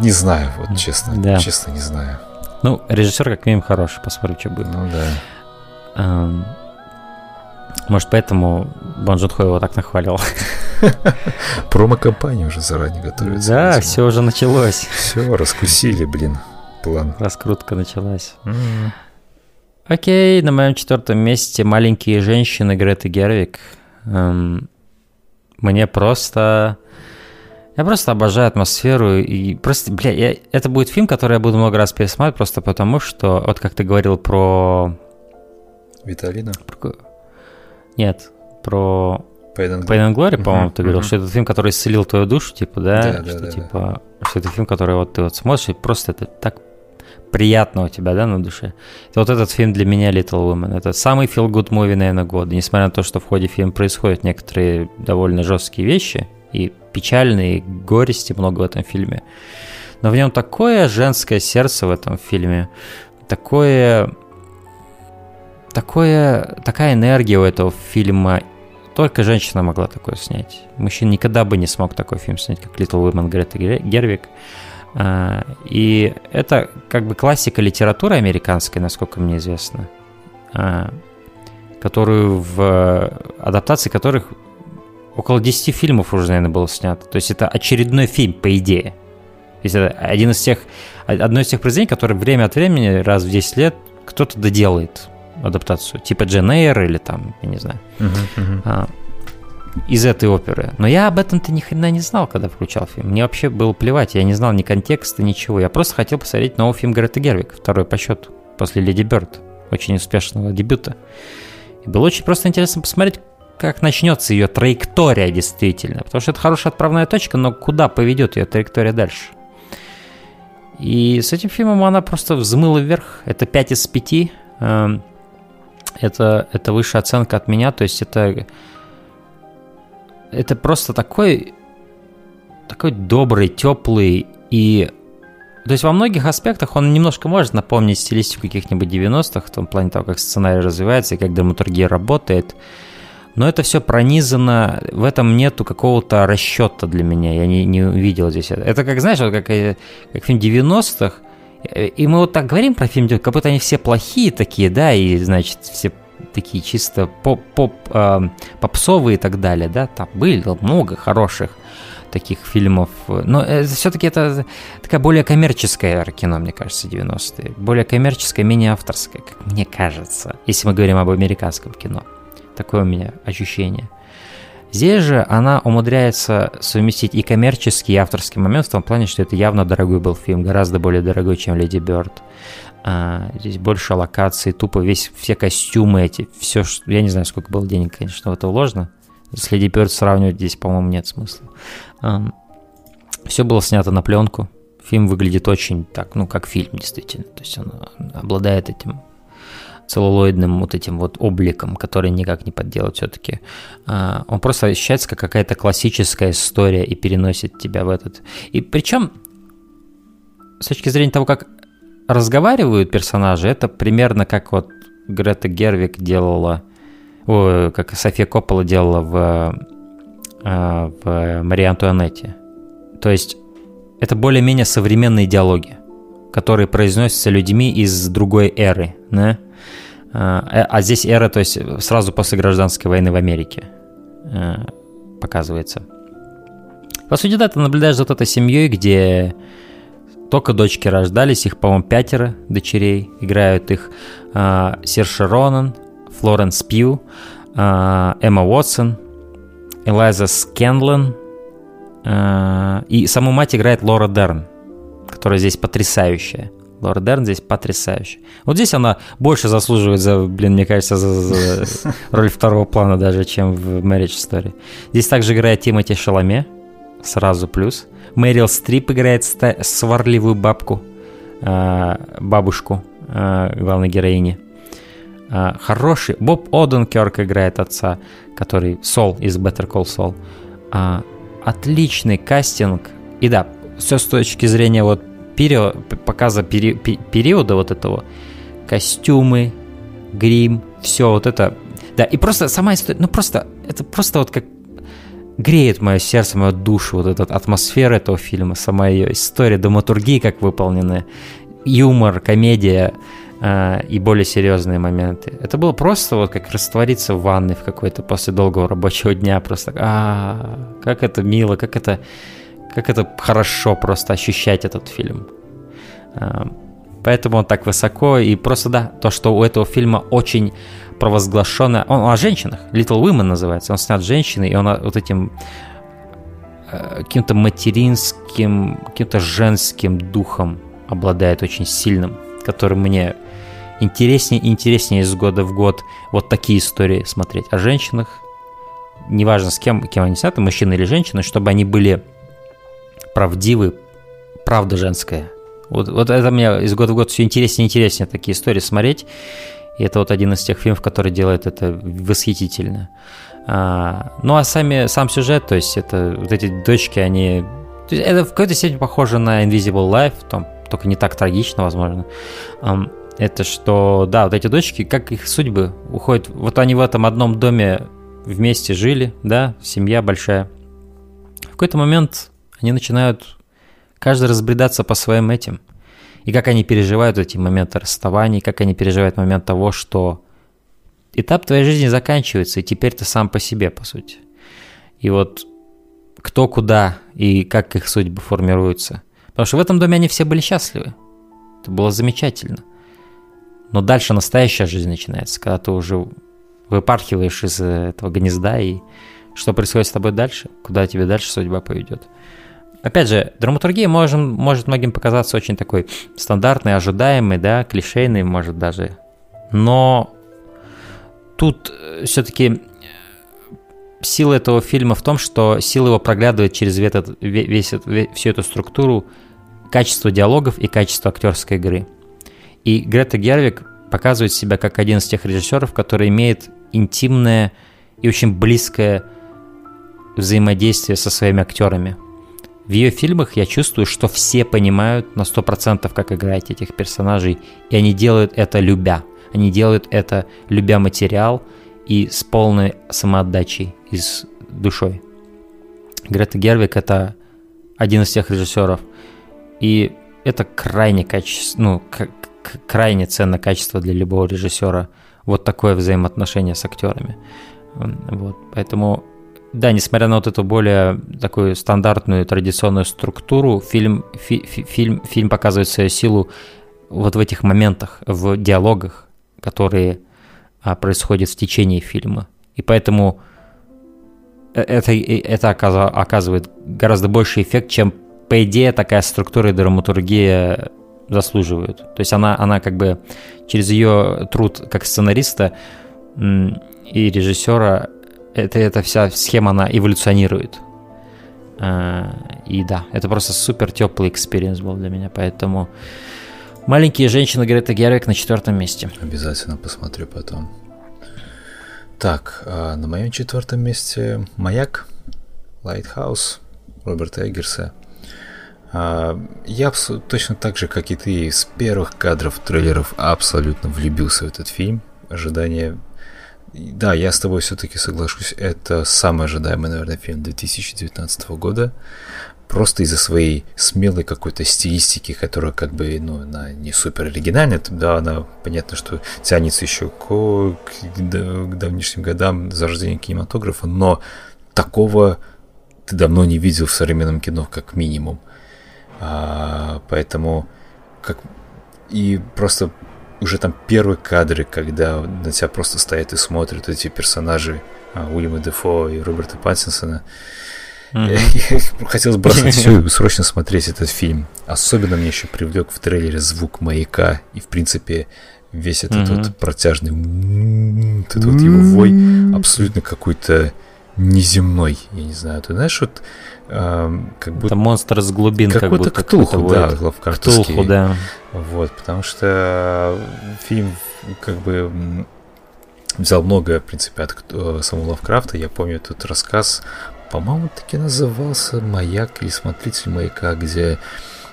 Не знаю, вот честно, честно не знаю. Ну, режиссер как минимум хороший, посмотрим, что будет. Ну да. Может, поэтому Пон Джун-хо его так нахвалил. Промо-компания уже заранее готовится. Да, все уже началось. Все, раскусили, блин, план. Раскрутка началась. Окей, на моем 4-м месте «Маленькие женщины» Греты Гервик. Мне просто... Я просто обожаю атмосферу, и просто, это будет фильм, который я буду много раз пересматривать, просто потому что, вот как ты говорил про... Виталина? Нет, про Pain and Glory, по-моему, ты говорил, что это фильм, который исцелил твою душу, типа, да? Да, что, да, типа, да. Что это фильм, который вот ты вот смотришь, и просто это так приятно у тебя, да, на душе. И вот этот фильм для меня, Little Women, это самый feel-good movie, наверное, года. Несмотря на то, что в ходе фильма происходят некоторые довольно жесткие вещи, и печальные, и горести много в этом фильме. Но в нем такое женское сердце в этом фильме, такая энергия у этого фильма. Только женщина могла такое снять. Мужчина никогда бы не смог такой фильм снять, как Little Women Греты Гервиг. И это как бы классика литературы американской, насколько мне известно, которую в адаптации которых около 10 фильмов уже, наверное, было снято. То есть это очередной фильм, по идее. То есть это одно из тех произведений, которое время от времени, раз в 10 лет, кто-то доделает адаптацию, типа Джен Эйр или там, я не знаю. из этой оперы. Но я об этом-то ни хрена не знал, когда включал фильм. Мне вообще было плевать, я не знал ни контекста, ничего. Я просто хотел посмотреть новый фильм Греты Гервик, второй по счету, после «Леди Бёрд», очень успешного дебюта. И было очень просто интересно посмотреть, как начнется ее траектория действительно. Потому что это хорошая отправная точка, но куда поведет ее траектория дальше? И с этим фильмом она просто взмыла вверх. Это 5 из 5. Это высшая оценка от меня. То есть это просто такой добрый, теплый и... То есть во многих аспектах он немножко может напомнить стилистику каких-нибудь 90-х, в том плане того, как сценарий развивается и как драматургия работает. Но это все пронизано, в этом нету какого-то расчета для меня, я не увидел здесь это. Это как, знаешь, вот как фильм 90-х, и мы вот так говорим про фильм, как будто они все плохие такие, да, и, значит, все такие чисто попсовые и так далее, да, там было много хороших таких фильмов, но все-таки это такая более коммерческая эра кино, мне кажется, 90-е, более коммерческая, менее авторская, как мне кажется, если мы говорим об американском кино. Такое у меня ощущение. Здесь же она умудряется совместить и коммерческий, и авторский момент в том плане, что это явно дорогой был фильм, гораздо более дорогой, чем «Леди Бёрд». Здесь больше локаций, тупо все костюмы эти, все, что... Я не знаю, сколько было денег, конечно, в это уложено. С «Леди Бёрд» сравнивать здесь, по-моему, нет смысла. Все было снято на пленку. Фильм выглядит очень так, ну, как фильм, действительно. То есть он обладает этим... целлулоидным вот этим вот обликом, который никак не подделать все-таки. Он просто ощущается как какая-то классическая история и переносит тебя в этот... И причем, с точки зрения того, как разговаривают персонажи, это примерно как вот Грета Гервик делала... Ой, как София Коппола делала в «Марии Антуанетте». То есть это более-менее современные диалоги, которые произносятся людьми из другой эры, да? А здесь эра, то есть сразу после гражданской войны в Америке показывается. По сути, да, ты наблюдаешь за вот этой семьей, где только дочки рождались, их, по-моему, 5 дочерей, играют их Серши Ронан, Флоренс Пью, Эмма Уотсон, Элайза Скенлен, и саму мать играет Лора Дерн, которая здесь потрясающая. Лора Дерн здесь потрясающе. Вот здесь она больше заслуживает за, блин, мне кажется, за роль второго плана даже, чем в Marriage Story. Здесь также играет Тимоти Шаломе, сразу плюс. Мэрил Стрип играет сварливую бабушку главной героини. Хороший. Боб Оденкерк играет отца, который Сол из Better Call Saul. Отличный кастинг. И да, все с точки зрения вот показа периода вот этого, костюмы, грим, все вот это, да, и просто сама история, ну просто, это просто вот как греет мое сердце, мою душу, вот эта атмосфера этого фильма, сама ее история, драматургия как выполнена, юмор, комедия и более серьезные моменты. Это было просто вот как раствориться в ванной в какой-то после долгого рабочего дня, просто как это мило, как это хорошо просто ощущать этот фильм. Поэтому он так высоко. И просто, да, то, что у этого фильма очень провозглашенное... Он о женщинах. Little Women называется. Он снят женщиной, и он вот этим каким-то материнским, каким-то женским духом обладает очень сильным, который мне интереснее и интереснее из года в год вот такие истории смотреть. О женщинах, неважно с кем они сняты, мужчины или женщины, чтобы они были... правдивый, правда женская. Вот это мне из года в год все интереснее и интереснее такие истории смотреть. И это вот один из тех фильмов, который делает это восхитительно. Ну а сам сюжет, то есть это вот эти дочки, они... Это в какой-то степени похоже на Invisible Life, там, только не так трагично, возможно. Это что, да, вот эти дочки, как их судьбы уходят... Вот они в этом одном доме вместе жили, да, семья большая. В какой-то момент... Они начинают каждый разбредаться по своим этим. И как они переживают эти моменты расставаний, как они переживают момент того, что этап твоей жизни заканчивается, и теперь ты сам по себе, по сути. И вот кто куда и как их судьбы формируются. Потому что в этом доме они все были счастливы. Это было замечательно. Но дальше настоящая жизнь начинается, когда ты уже выпархиваешь из этого гнезда и что происходит с тобой дальше, куда тебе дальше судьба поведет. Опять же, драматургия может многим показаться очень такой стандартной, ожидаемой, да, клишейной, может даже. Но тут все-таки сила этого фильма в том, что сила его проглядывает через всю эту структуру, качество диалогов и качество актерской игры. И Грета Гервик показывает себя как один из тех режиссеров, который имеет интимное и очень близкое взаимодействие со своими актерами. В ее фильмах я чувствую, что все понимают на 100%, как играть этих персонажей, и они делают это любя. Они делают это любя материал и с полной самоотдачей, и с душой. Грета Гервик – это один из тех режиссеров, и это крайне ценное качество для любого режиссера. Вот такое взаимоотношение с актерами. Вот, поэтому... Да, несмотря на вот эту более такую стандартную традиционную структуру, фильм показывает свою силу вот в этих моментах, в диалогах, которые происходят в течение фильма. И поэтому это оказывает гораздо больший эффект, чем, по идее, такая структура и драматургия заслуживают. То есть она как бы через ее труд как сценариста и режиссера эта вся схема, она эволюционирует. И да, это просто супер теплый экспириенс был для меня, поэтому «Маленькие женщины» Греты Гервик на 4-м месте. Обязательно посмотрю потом. Так, на моем 4-м месте «Маяк», «Лайтхаус» Роберта Эггерса. Я точно так же, как и ты, с первых кадров трейлеров абсолютно влюбился в этот фильм. Ожидание... Да, я с тобой все-таки соглашусь, это самый ожидаемый, наверное, фильм 2019 года, просто из-за своей смелой какой-то стилистики, которая как бы, она не супер оригинальная, да, она, понятно, что тянется еще к давнишним годам зарождения кинематографа, но такого ты давно не видел в современном кино, как минимум, поэтому как... и просто... Уже там первые кадры, когда на тебя просто стоят и смотрят эти персонажи Уильяма Дефо и Роберта Паттинсона. Я хотел бросать все и срочно смотреть этот фильм. Особенно меня еще привлек в трейлере звук маяка. И, в принципе, весь этот вот протяжный его вой абсолютно какой-то неземной. Я не знаю, ты знаешь, вот как будто... Это монстр с глубин, как будто Ктулху, да, лавкрафтовский. Ктулху, да. Вот, потому что фильм как бы взял многое, в принципе, от самого Лавкрафта. Я помню этот рассказ, по-моему, таки назывался «Маяк» или «Смотритель маяка», где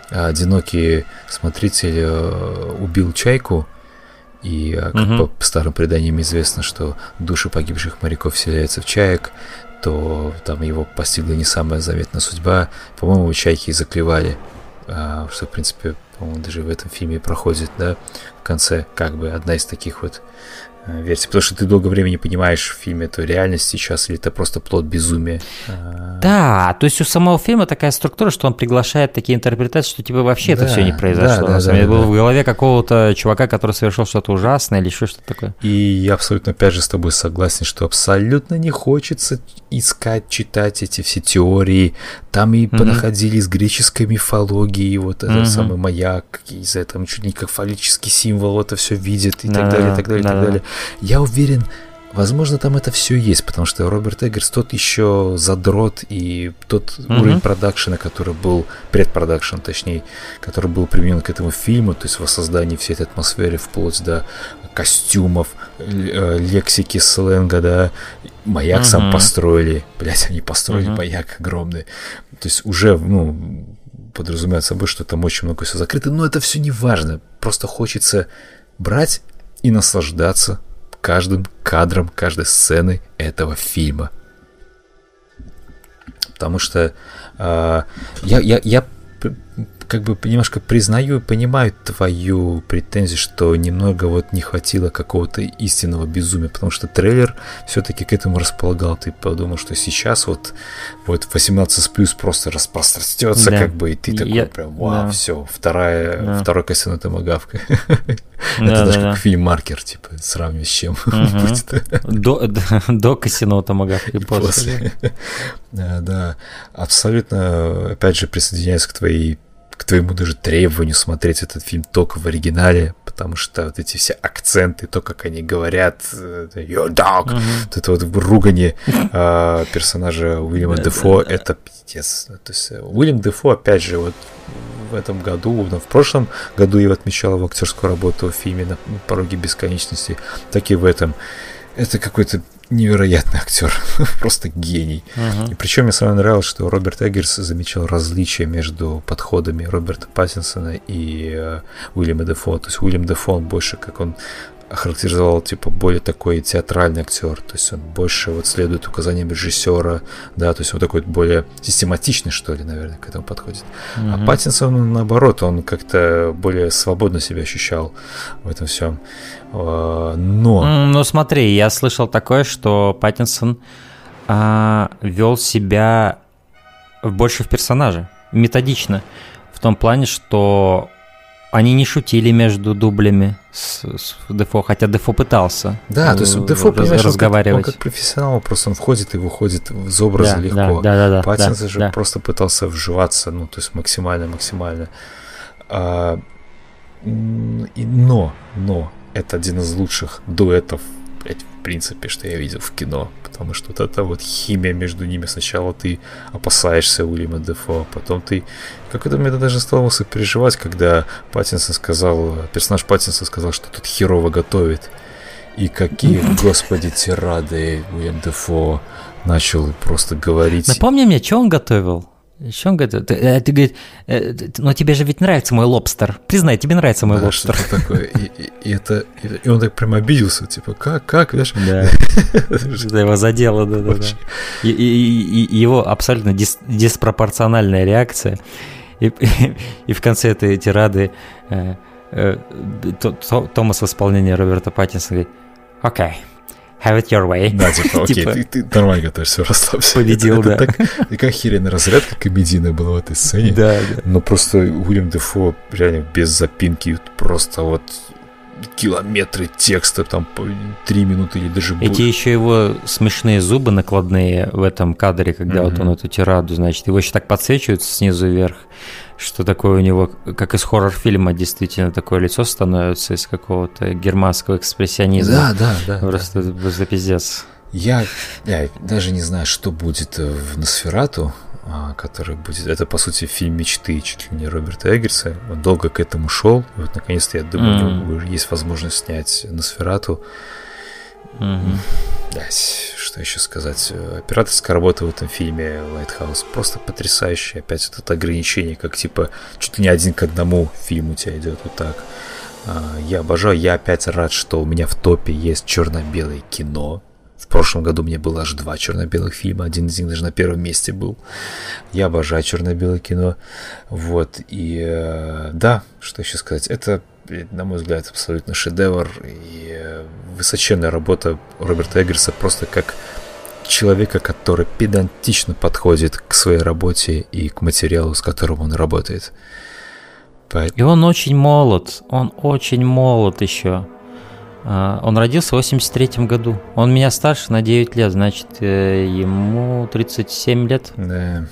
одинокий смотритель убил чайку. И по старым преданиям известно, что души погибших моряков вселяются в чаек, то там его постигла не самая заветная судьба. По-моему, чайки и заклевали, что, в принципе, по-моему, даже в этом фильме проходит, да, в конце, как бы, одна из таких вот версий. Потому что ты долгое время не понимаешь в фильме, это реальность сейчас или это просто плод безумия. Да, то есть у самого фильма такая структура, что он приглашает такие интерпретации, что типа вообще да, это все не произошло. Это было в голове какого-то чувака, который совершил что-то ужасное или что-то такое. И я абсолютно опять же с тобой согласен, что абсолютно не хочется искать, читать эти все теории. Там и понаходили из греческой мифологии, вот этот самый маяк, из-за этого чуть не как фаллический символ, это все видит и так далее, и так далее, и так далее. Я уверен, возможно, там это все есть, потому что Роберт Эггерс тот еще задрот, и тот уровень продакшена, который был, предпродакшен, точнее, который был применен к этому фильму, то есть воссоздание всей этой атмосферы вплоть до костюмов, лексики, сленга, да, маяк сам построили, они построили маяк огромный, то есть уже, подразумевает собой, что там очень много всего закрыто, но это все не важно, просто хочется брать и наслаждаться каждым кадром, каждой сценой этого фильма. Потому что я как бы немножко признаю и понимаю твою претензию, что немного вот не хватило какого-то истинного безумия, потому что трейлер все-таки к этому располагал. Ты подумал, что сейчас вот 18+ просто распространется, да, как бы, и ты такой прям, вау, да, все, второй Кассино-Томогавка. Это даже как фильм «Маркер», типа, сравнивать с чем будет. До Кассино-Томогавки и после. Да, абсолютно, опять же, присоединяюсь к твоему даже требованию смотреть этот фильм только в оригинале, потому что вот эти все акценты, то, как они говорят, your dog, вот это вот ругание персонажа Уильяма Дефо, это пиздец. То есть Уильям Дефо, опять же, вот в этом году, в прошлом году я отмечал его актерскую работу в фильме «На пороге бесконечности», так и в этом. Это какой-то невероятный актер, просто гений. И причем мне самое нравилось, что Роберт Эггерс замечал различия между подходами Роберта Паттинсона и Уильяма Дефо. То есть Уильям Дефо, он больше, как он охарактеризовал, типа, более такой театральный актер, то есть он больше вот следует указаниям режиссера, да, то есть он такой более систематичный, что ли, наверное, к этому подходит. А Паттинсон, наоборот, он как-то более свободно себя ощущал в этом всем. Но... Ну, смотри, я слышал такое, что Паттинсон вел себя больше в персонаже, методично, в том плане, что они не шутили между дублями с Дефо, хотя Дефо пытался. Да, то есть Дефо, понимаешь, он как профессионал, просто он входит и выходит из образа, да, легко. Да, Паттинсон же просто пытался вживаться, ну, то есть максимально. Но это один из лучших дуэтов, блядь, в принципе, что я видел в кино, потому что вот эта вот химия между ними. Сначала ты опасаешься Уильяма Дефо, потом ты... Как-то мне даже стало сопереживать, когда персонаж Паттинсон сказал, что тут херово готовит. И какие, господи, тирады Уильям Дефо начал просто говорить. Напомни мне, что он готовил? Ты говоришь, ну тебе же ведь нравится мой лобстер. Признай, тебе нравится мой лобстер. Что такое? И он так прям обиделся, типа, как, видишь? Да, это его задело, да. И его абсолютно диспропорциональная реакция. И в конце этой тирады Томас в исполнении Роберта Паттинсона говорит: «Окей. Have it your way». Да, типа, окей, ты нормально готовишься, расслабься. Победил, это, да. И как херенная разрядка комедийная была в этой сцене. Да. Но просто Уильям Дефо реально без запинки, просто вот километры текста, там 3 минуты или даже больше. Эти еще его смешные зубы накладные в этом кадре, когда вот он эту тираду, значит, его еще так подсвечивают снизу вверх, что такое у него, как из хоррор-фильма, действительно такое лицо становится из какого-то германского экспрессионизма. Да. Просто пиздец. Я даже не знаю, что будет в «Носферату», который будет... Это, по сути, фильм мечты чуть ли не Роберта Эггерса. Он долго к этому шел. И вот, наконец-то, я думаю, есть возможность снять «Носферату». Да, что еще сказать? Операторская работа в этом фильме «Лайтхаус» просто потрясающая. Опять вот это ограничение, как типа чуть ли не 1 к 1 фильм у тебя идет вот так. Я обожаю. Я опять рад, что у меня в топе есть черно-белое кино. В прошлом году у меня было аж 2 черно-белых фильма. Один из них даже на первом месте был. Я обожаю черно-белое кино. Вот. И да, что еще сказать? Это, на мой взгляд, абсолютно шедевр. И высоченная работа Роберта Эггерса просто как человека, который педантично подходит к своей работе и к материалу, с которым он работает. И он очень молод. Еще. Он родился в 1983 году. Он меня старше на 9 лет, значит, ему 37 лет. Да.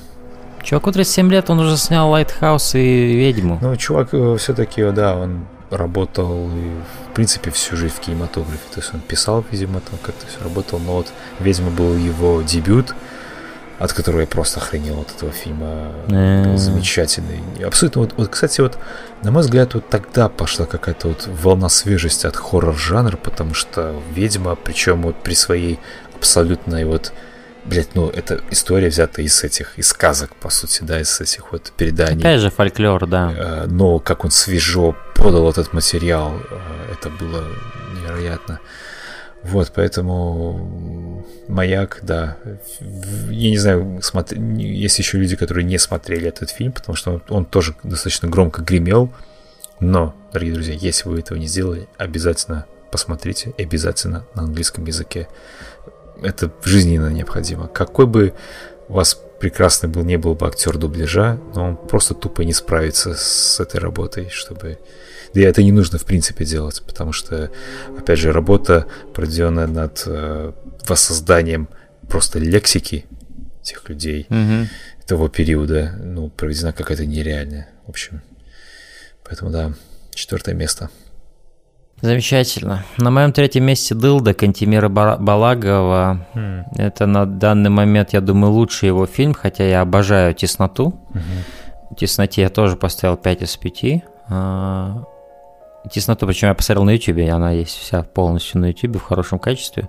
Чуваку 37 лет, он уже снял «Лайтхаус» и «Ведьму». Ну, чувак все-таки, да, он работал, в принципе, всю жизнь в кинематографе. То есть он писал, видимо, там как-то все работал. Но вот «Ведьма» был его дебют, от которого я просто охренел от этого фильма. Был замечательный. Абсолютно. Кстати, на мой взгляд, тогда пошла какая-то волна свежести от хоррор-жанра, потому что «Ведьма», причем при своей абсолютной это история взята из сказок, по сути, да, из этих переданий. Опять же фольклор, да. Но как он свежо подал этот материал, это было невероятно. Вот, поэтому «Маяк», да. Я не знаю, есть еще люди, которые не смотрели этот фильм, потому что он тоже достаточно громко гремел. Но, дорогие друзья, если вы этого не сделали, обязательно посмотрите, обязательно на английском языке. Это жизненно необходимо. Какой бы у вас прекрасный был, не был бы актер дубляжа, но он просто тупо не справится с этой работой, чтобы... Да и это не нужно в принципе делать, потому что, опять же, работа, проведенная над воссозданием просто лексики тех людей того периода, ну, проведена какая-то нереальная, в общем. Поэтому, да, 4-е место. Замечательно. На моем 3-м месте «Дылда» Кантемира Балагова. Это на данный момент, я думаю, лучший его фильм, хотя я обожаю «Тесноту». «Тесноте» я тоже поставил 5 из 5. «Тесноту», причем я посмотрел на YouTube, она есть вся полностью на YouTube, в хорошем качестве,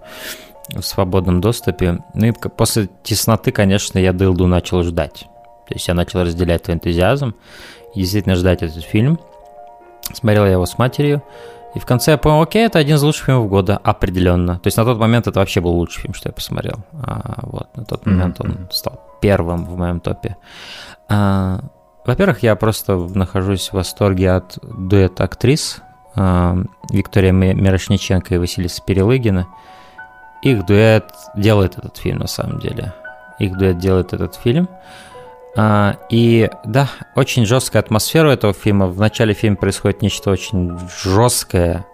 в свободном доступе. Ну и после «Тесноты», конечно, я «Дылду» начал ждать. То есть я начал разделять твой энтузиазм, действительно ждать этот фильм. Смотрел я его с матерью. И в конце я понял, окей, это один из лучших фильмов года, определенно. То есть на тот момент это вообще был лучший фильм, что я посмотрел. Вот, на тот момент он стал первым в моем топе. Во-первых, я просто нахожусь в восторге от дуэта актрис Виктория Мирошниченко и Василиса Перелыгина. Их дуэт делает этот фильм, на самом деле. Их дуэт делает этот фильм. И да, очень жесткая атмосфера этого фильма. В начале фильма происходит нечто очень жесткое,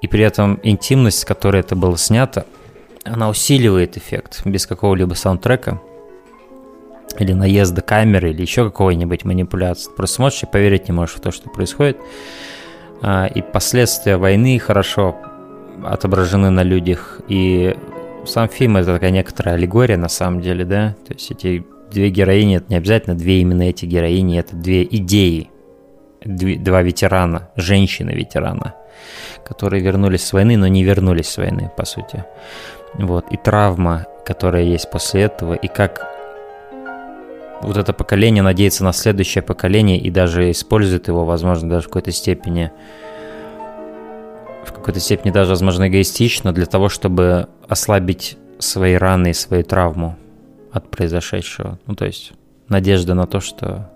и при этом интимность, с которой это было снято, она усиливает эффект без какого-либо саундтрека или наезда камеры, или еще какой-нибудь манипуляции. Просто смотришь и поверить не можешь в то, что происходит. И последствия войны хорошо отображены на людях. И сам фильм — это такая некоторая аллегория, на самом деле, да. То есть эти две героини, это не обязательно две именно эти героини, это две идеи, два ветерана, женщины-ветерана, которые вернулись с войны, но не вернулись с войны, по сути. Вот, и травма, которая есть после этого, и как вот это поколение надеется на следующее поколение и даже использует его, возможно, даже в какой-то степени даже, возможно, эгоистично, для того, чтобы ослабить свои раны и свою травму от произошедшего. Ну, то есть надежда на то, что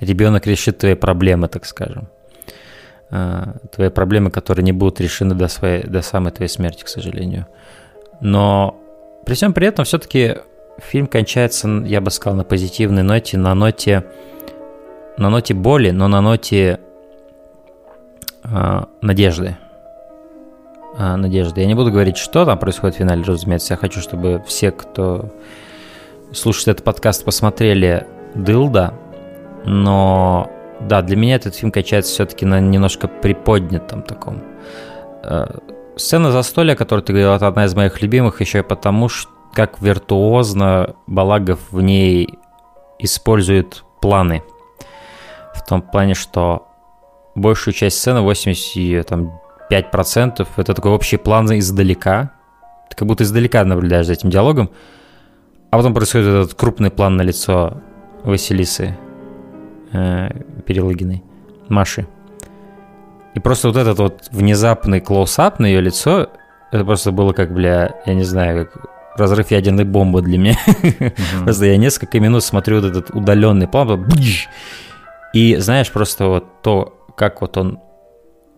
ребенок решит твои проблемы, так скажем. Твои проблемы, которые не будут решены до самой твоей смерти, к сожалению. Но при всем при этом все-таки фильм кончается, я бы сказал, на позитивной ноте, на ноте боли, но на ноте надежды. Я не буду говорить, что там происходит в финале, разумеется. Я хочу, чтобы все, кто слушает этот подкаст, посмотрели «Дылда», но да, для меня этот фильм качается все-таки на немножко приподнятом таком. Сцена застолья, о которой ты говорил, это одна из моих любимых, еще и потому, что как виртуозно Балагов в ней использует планы. В том плане, что большую часть сцены, 85%, это такой общий план издалека. Ты как будто издалека наблюдаешь за этим диалогом. А потом происходит этот крупный план на лицо Василисы Перелыгиной, Маши. И просто вот этот вот внезапный клоусап на ее лицо, это просто было как, я не знаю, как разрыв ядерной бомбы для меня. Просто я несколько минут смотрю вот этот удаленный план, и знаешь, просто вот то, как вот он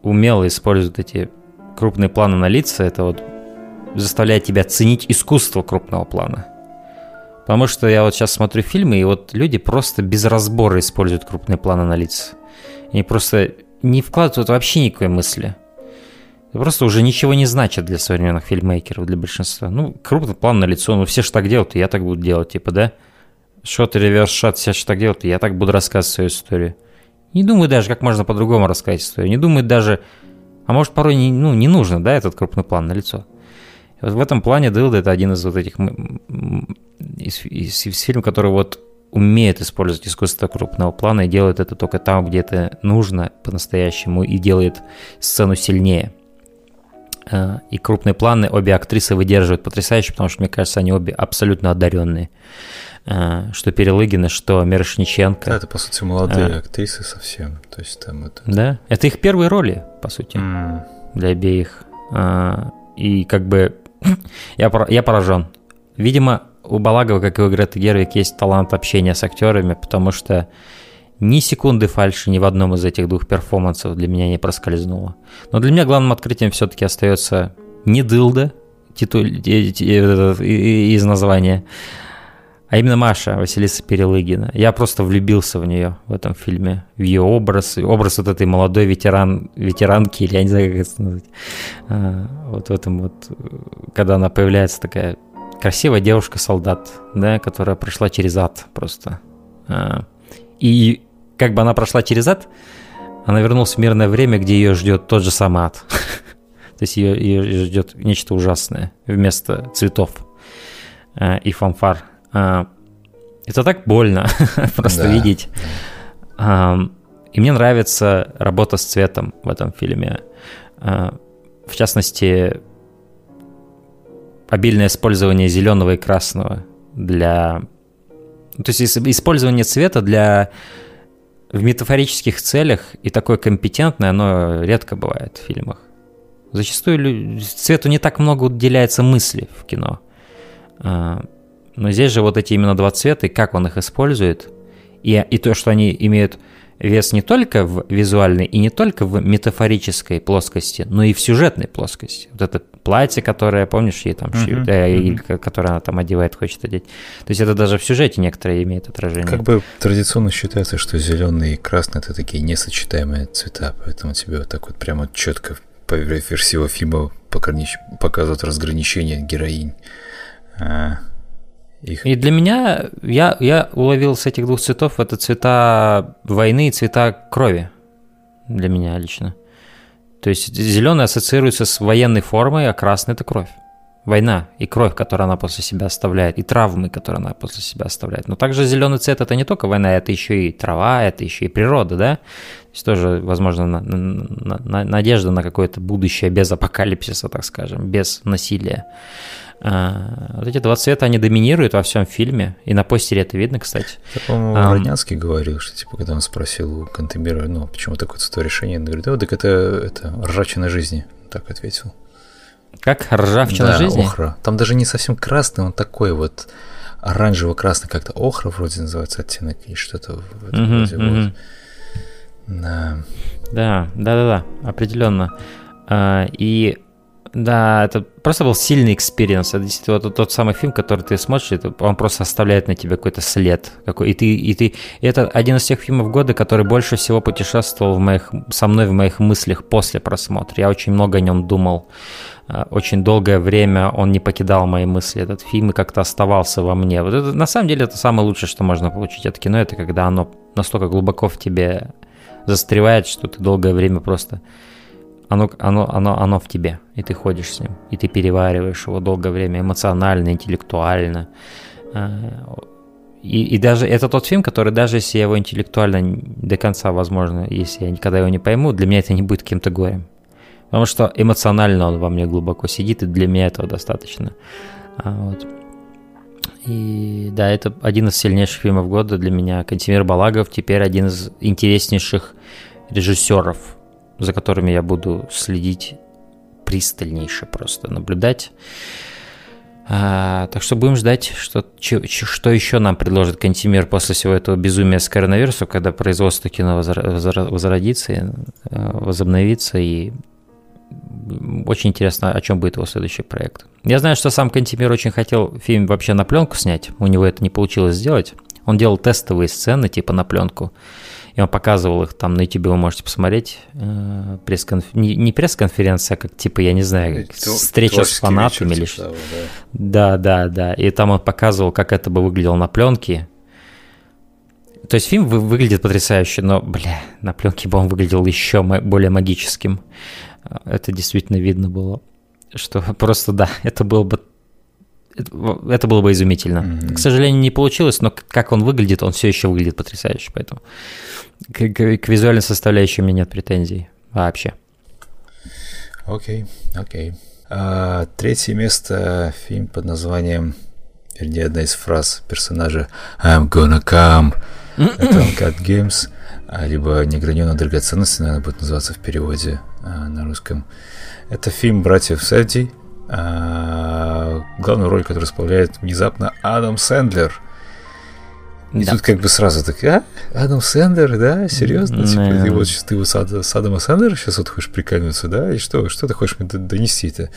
умело использует эти крупные планы на лица, это вот заставляет тебя ценить искусство крупного плана. Потому что я вот сейчас смотрю фильмы, и вот люди просто без разбора используют крупные планы на лица. Они просто не вкладывают вообще никакой мысли. Это просто уже ничего не значит для современных фильммейкеров, для большинства. Ну, крупный план на лицо, ну все же так делают, и я так буду делать, да? Шот и реверс-шот, все же так делают, и я так буду рассказывать свою историю. Не думаю даже, как можно по-другому рассказать историю. Не думаю даже, а может порой не нужно, да, этот крупный план на лицо. Вот в этом плане «Дылда» — это один из вот этих из фильмов, который вот умеет использовать искусство крупного плана и делает это только там, где это нужно по-настоящему, и делает сцену сильнее. И крупные планы обе актрисы выдерживают потрясающе, потому что, мне кажется, они обе абсолютно одаренные. Что Перелыгина, что Мирошниченко. Да, это, по сути, молодые актрисы совсем. То есть там это... Да, это их первые роли, по сути, для обеих. И как бы я поражен. Видимо, у Балагова, как и у Греты Гервик, есть талант общения с актерами, потому что ни секунды фальши ни в одном из этих двух перформансов для меня не проскользнуло. Но для меня главным открытием все-таки остается не дылда из названия, а именно Маша, Василиса Перелыгина. Я просто влюбился в нее в этом фильме, в ее образ, образ вот этой молодой ветеранки, или я не знаю, как это назвать. Вот в этом вот, когда она появляется, такая красивая девушка-солдат, да, которая прошла через ад просто. И как бы она прошла через ад, она вернулась в мирное время, где ее ждет тот же самый ад. То есть ее ждет нечто ужасное вместо цветов и фанфар. Это так больно просто видеть. И мне нравится работа с цветом в этом фильме. В частности, обильное использование зеленого и красного для... То есть использование цвета для... в метафорических целях, и такое компетентное, оно редко бывает в фильмах. Зачастую цвету не так много уделяется мысли в кино. Но здесь же вот эти именно два цвета, и как он их использует, и то, что они имеют вес не только в визуальной и не только в метафорической плоскости, но и в сюжетной плоскости. Вот это платье, которое, помнишь, ей там шьют, которое она там одевает, хочет одеть. То есть это даже в сюжете некоторые имеют отражение. Как бы традиционно считается, что зеленый и красный — это такие несочетаемые цвета, поэтому тебе вот так вот прямо четко по версии всего фильма показывают разграничение героинь. И для меня, я уловил с этих двух цветов, это цвета войны и цвета крови, для меня лично. То есть зеленый ассоциируется с военной формой, а красный – это кровь. Война и кровь, которую она после себя оставляет, и травмы, которые она после себя оставляет. Но также зеленый цвет – это не только война, это еще и трава, это еще и природа, да? То есть тоже, возможно, надежда на какое-то будущее без апокалипсиса, так скажем, без насилия. Вот эти два цвета, они доминируют во всем фильме, и на постере это видно, кстати. Я, по-моему, Роднянский говорил, что, типа, когда он спросил у Кантемира, ну, почему такое цветовое решение, он говорит, так это ржавчина жизни, так ответил. Как? Ржавчина жизни? Да, охра. Там даже не совсем красный, он такой вот оранжево-красный, как-то охра вроде называется оттенок, и что-то в этом вроде будет. Да, определенно. И... Да, это просто был сильный экспириенс. Это действительно тот самый фильм, который ты смотришь, он просто оставляет на тебе какой-то след. Это один из тех фильмов года, который больше всего путешествовал в моих мыслях после просмотра. Я очень много о нем думал. Очень долгое время он не покидал мои мысли, этот фильм, и как-то оставался во мне. Вот это, на самом деле, это самое лучшее, что можно получить от кино, это когда оно настолько глубоко в тебе застревает, что ты долгое время просто... Оно в тебе, и ты ходишь с ним, и ты перевариваешь его долгое время эмоционально, интеллектуально. И даже это тот фильм, который даже если я его интеллектуально до конца, возможно, если я никогда его не пойму, для меня это не будет каким-то горем. Потому что эмоционально он во мне глубоко сидит, и для меня этого достаточно. Вот. И да, это один из сильнейших фильмов года для меня. Кантемир Балагов теперь один из интереснейших режиссеров, за которыми я буду следить пристальнейше, просто наблюдать. Так что будем ждать, что еще нам предложит Кантемир после всего этого безумия с коронавирусом, когда производство кино возродится, возобновится, и очень интересно, о чем будет его следующий проект. Я знаю, что сам Кантемир очень хотел фильм вообще на пленку снять, у него это не получилось сделать. Он делал тестовые сцены типа на пленку, и он показывал их там на YouTube, вы можете посмотреть. Не пресс-конференция, а как типа, я не знаю, встреча с фанатами. Или... Типа того, да. И там он показывал, как это бы выглядело на пленке. То есть фильм выглядит потрясающе, но, на пленке бы он выглядел еще более магическим. Это действительно видно было. Что просто, да, это было бы изумительно. К сожалению, не получилось, но как он выглядит, он все еще выглядит потрясающе, поэтому к визуальной составляющей у меня нет претензий вообще. Окей. Третье место — фильм под названием, вернее, одна из фраз персонажа «I'm gonna come» от Uncut Games, либо «Неграненная драгоценность», наверное, будет называться в переводе на русском. Это фильм «Братьев Сэдди», главную роль, которую исполняет внезапно Адам Сэндлер. И да. Тут как бы сразу так, Адам Сэндлер, да, серьезно? Типа, ты вот сейчас с Адама Сэндлера сейчас вот хочешь прикольнуться, да? И что ты хочешь мне донести-то?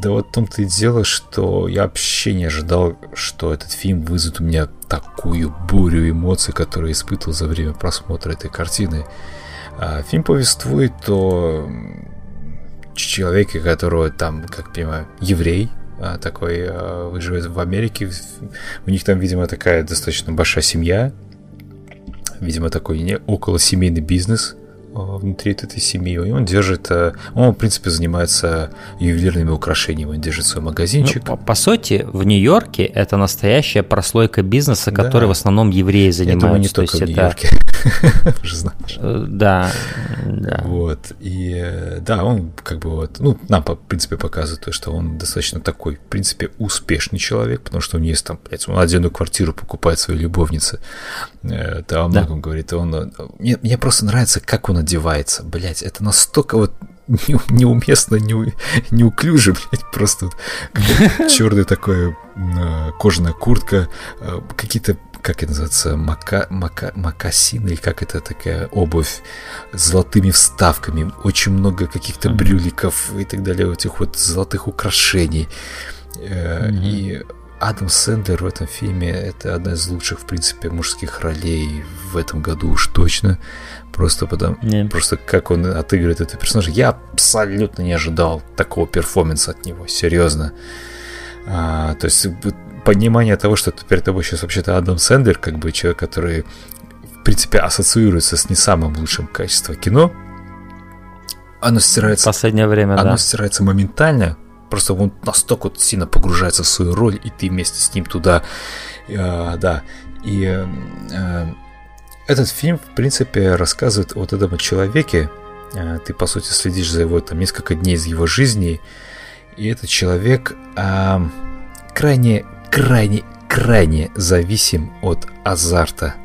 Да вот в том-то и дело, что я вообще не ожидал, что этот фильм вызовет у меня такую бурю эмоций, которую я испытывал за время просмотра этой картины. Фильм повествует о человеке, которого там, как понимаю, еврей, такой живет в Америке. У них там, видимо, такая достаточно большая семья. Видимо, такой околосемейный бизнес внутри этой семьи. И он держит... Он, в принципе, занимается ювелирными украшениями. Он держит свой магазинчик. Ну, по сути, в Нью-Йорке это настоящая прослойка бизнеса, которой в основном евреи занимаются. Я думаю, не только в Нью-Йорке. Уже знаешь. Да. Вот. И да, он как бы вот... Ну, нам, в принципе, показывает то, что он достаточно такой, в принципе, успешный человек, потому что у него есть там... Он отдельную квартиру покупает своей любовнице. Да, о многом говорит. Мне просто нравится, как он одевается, блять, это настолько вот неуместно, неуклюже, блять, просто черная такая кожаная куртка, какие-то, как это называется, мокасины, или как это такая обувь с золотыми вставками, очень много каких-то брюликов и так далее, этих вот золотых украшений. И Адам Сэндлер в этом фильме — это одна из лучших, в принципе, мужских ролей в этом году уж точно. Просто как он отыгрывает этого персонажа. Я абсолютно не ожидал такого перформанса от него, серьезно. То есть понимание того, что перед тобой сейчас вообще-то Адам Сэндлер, как бы человек, который, в принципе, ассоциируется с не самым лучшим качеством кино, оно стирается... Последнее время, оно стирается моментально. Просто он настолько вот сильно погружается в свою роль, и ты вместе с ним туда... Этот фильм, в принципе, рассказывает о этом человеке. Ты, по сути, следишь за его там несколько дней из его жизни. И этот человек крайне зависим от азарта.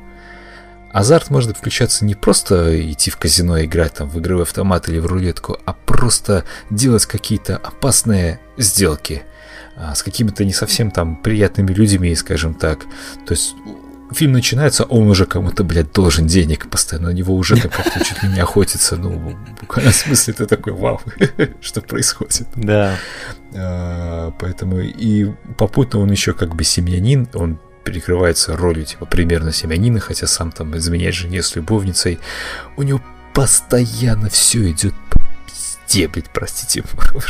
Азарт может включаться не просто идти в казино играть там в игровой автомат или в рулетку, а просто делать какие-то опасные сделки с какими-то не совсем там приятными людьми, скажем так. То есть... Фильм начинается, он уже кому-то, блядь, должен денег постоянно, на него уже как-то чуть ли не охотится, ну, буквально в смысле ты такой, вау, что происходит. Да. Поэтому и попутно он еще как бы семьянин, он перекрывается ролью типа примерно семьянина, хотя сам там изменяет жене с любовницей, у него постоянно все идет по пизде, блядь, простите,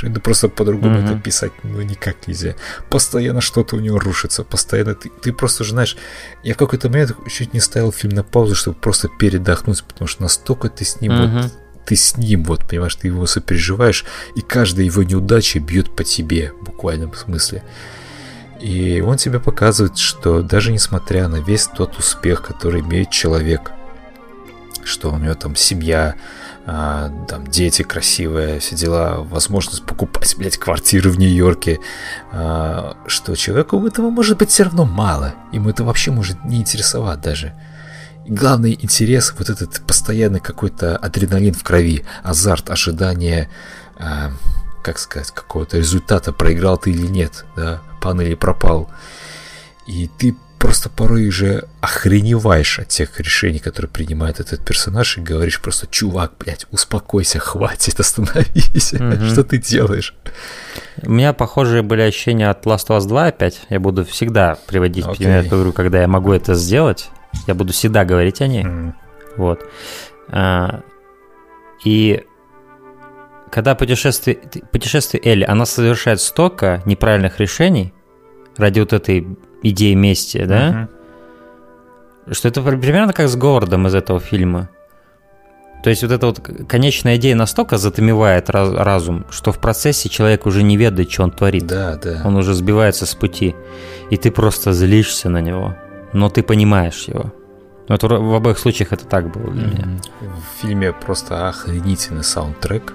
ну просто по-другому это писать ну никак нельзя. Постоянно что-то у него рушится, постоянно ты просто же знаешь, я в какой-то момент чуть не ставил фильм на паузу, чтобы просто передохнуть, потому что настолько ты с ним вот, понимаешь, ты его сопереживаешь, и каждая его неудача бьет по тебе, в буквальном смысле. И он тебе показывает, что даже несмотря на весь тот успех, который имеет человек, что у него там семья, там дети красивые, все дела, возможность покупать, блядь, квартиру в Нью-Йорке, что человеку этого может быть все равно мало, ему это вообще может не интересовать даже. И главный интерес, вот этот постоянный какой-то адреналин в крови, азарт, ожидание, как сказать, какого-то результата, проиграл ты или нет, да, пан или пропал. И ты просто порой же охреневаешь от тех решений, которые принимает этот персонаж, и говоришь просто: чувак, блядь, успокойся, хватит, остановись, что ты делаешь? У меня похожие были ощущения от Last of Us 2 опять. Я буду всегда приводить пример эту игру, когда я могу это сделать. Я буду всегда говорить о ней. Вот. И когда путешествие Элли, она совершает столько неправильных решений ради вот этой идеи мести, да? Что это примерно как с Говардом из этого фильма. То есть вот эта вот конечная идея настолько затмевает разум, что в процессе человек уже не ведает, что он творит. Да, да. Он уже сбивается с пути. И ты просто злишься на него. Но ты понимаешь его. Но это в обоих случаях это так было для меня. В фильме просто охренительный саундтрек.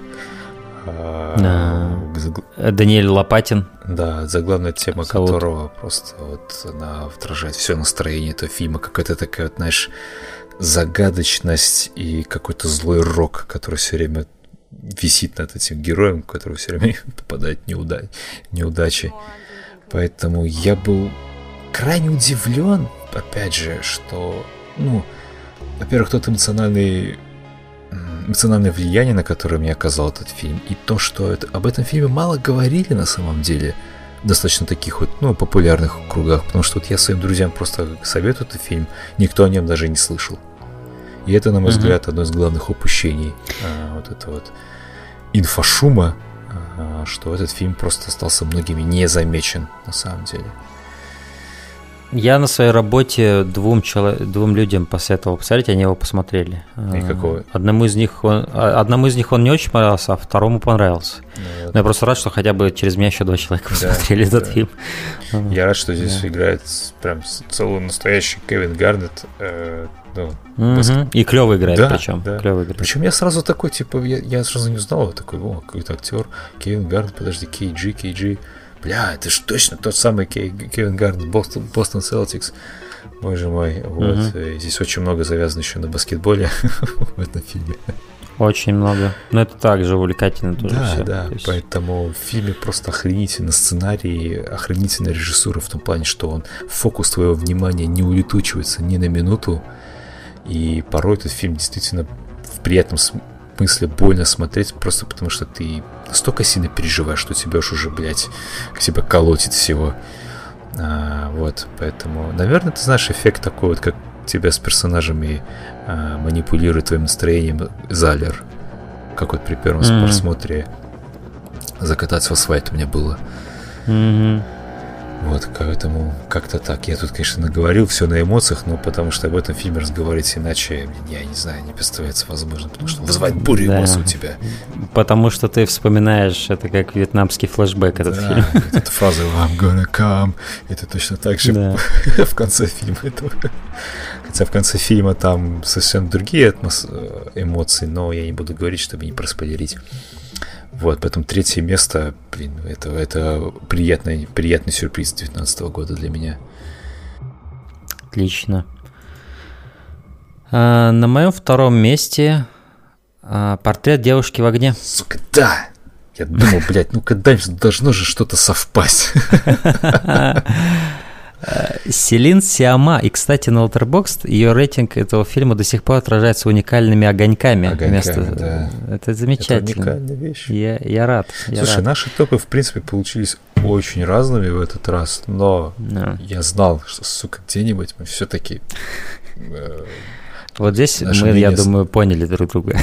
Даниэль Лопатин. Да, заглавная тема которого просто вот она отражает все настроение этого фильма. Какая-то такая, вот, знаешь, загадочность и какой-то злой рок, который все время висит над этим героем, который все время попадает неудачи. Поэтому я был крайне удивлен, опять же, что, ну, во-первых, тот эмоциональное влияние, на которое мне оказал этот фильм, и то, что об этом фильме мало говорили на самом деле, достаточно таких вот, ну, популярных кругах, потому что вот я своим друзьям просто советую этот фильм, никто о нем даже не слышал. И это, на мой взгляд, одно из главных упущений вот этого вот инфошума, что этот фильм просто остался многими незамечен на самом деле. Я на своей работе двум людям посоветовал посмотреть, они его посмотрели. И какого? Одному из них он не очень понравился, а второму понравился. Вот. Но я просто рад, что хотя бы через меня еще 2 человека посмотрели этот фильм. Я рад, что здесь играет прям целый настоящий Кевин Гарнетт. И клево играет, причем. Да. Причем я сразу такой, типа, я сразу не узнал, такой, о, какой-то актер Кевин Гарнетт, подожди, KG. Бля, это же точно тот самый Кевин Гарнетт, Бостон Селтикс. Боже мой, вот. Здесь очень много завязано еще на баскетболе в этом фильме. Очень много. Но это также увлекательно тоже. Да, поэтому в фильме просто охренительный сценарий, охренительная режиссура в том плане, что он фокус твоего внимания не улетучивается ни на минуту. И порой этот фильм действительно в приятном смысле больно смотреть, просто потому что ты настолько сильно переживаешь, что тебя уж уже, блядь, к тебе колотит всего. Вот, поэтому, наверное, ты знаешь, эффект такой вот, как тебя с персонажами манипулирует твоим настроением Залер. Как вот при первом просмотре «Закататься в асфальт» у меня было. Вот, поэтому как-то так. Я тут, конечно, наговорил все на эмоциях, но потому что об этом фильме разговаривать иначе, я не знаю, не представляется возможным, потому что вызывает бурю эмоций у тебя. Потому что ты вспоминаешь, это как вьетнамский флешбэк, этот фильм. Эта фраза «I'm gonna come», это точно так же в конце фильма. Хотя в конце фильма там совершенно другие эмоции, но я не буду говорить, чтобы не проспойлерить. Вот, поэтому 3-е место, блин, это приятный сюрприз 2019 года для меня. Отлично. На моем 2-м месте «Портрет девушки в огне». Сука, да! Я думал, блядь, ну когда-нибудь должно же что-то совпасть. Селин Сиама. И, кстати, на Letterboxd ее рейтинг этого фильма до сих пор отражается уникальными огоньками. Это замечательно. Это уникальная вещь. Я рад. Слушай, наши топы, в принципе, получились очень разными в этот раз, но я знал, что, сука, где-нибудь мы все-таки... Вот здесь мы, я думаю, поняли друг друга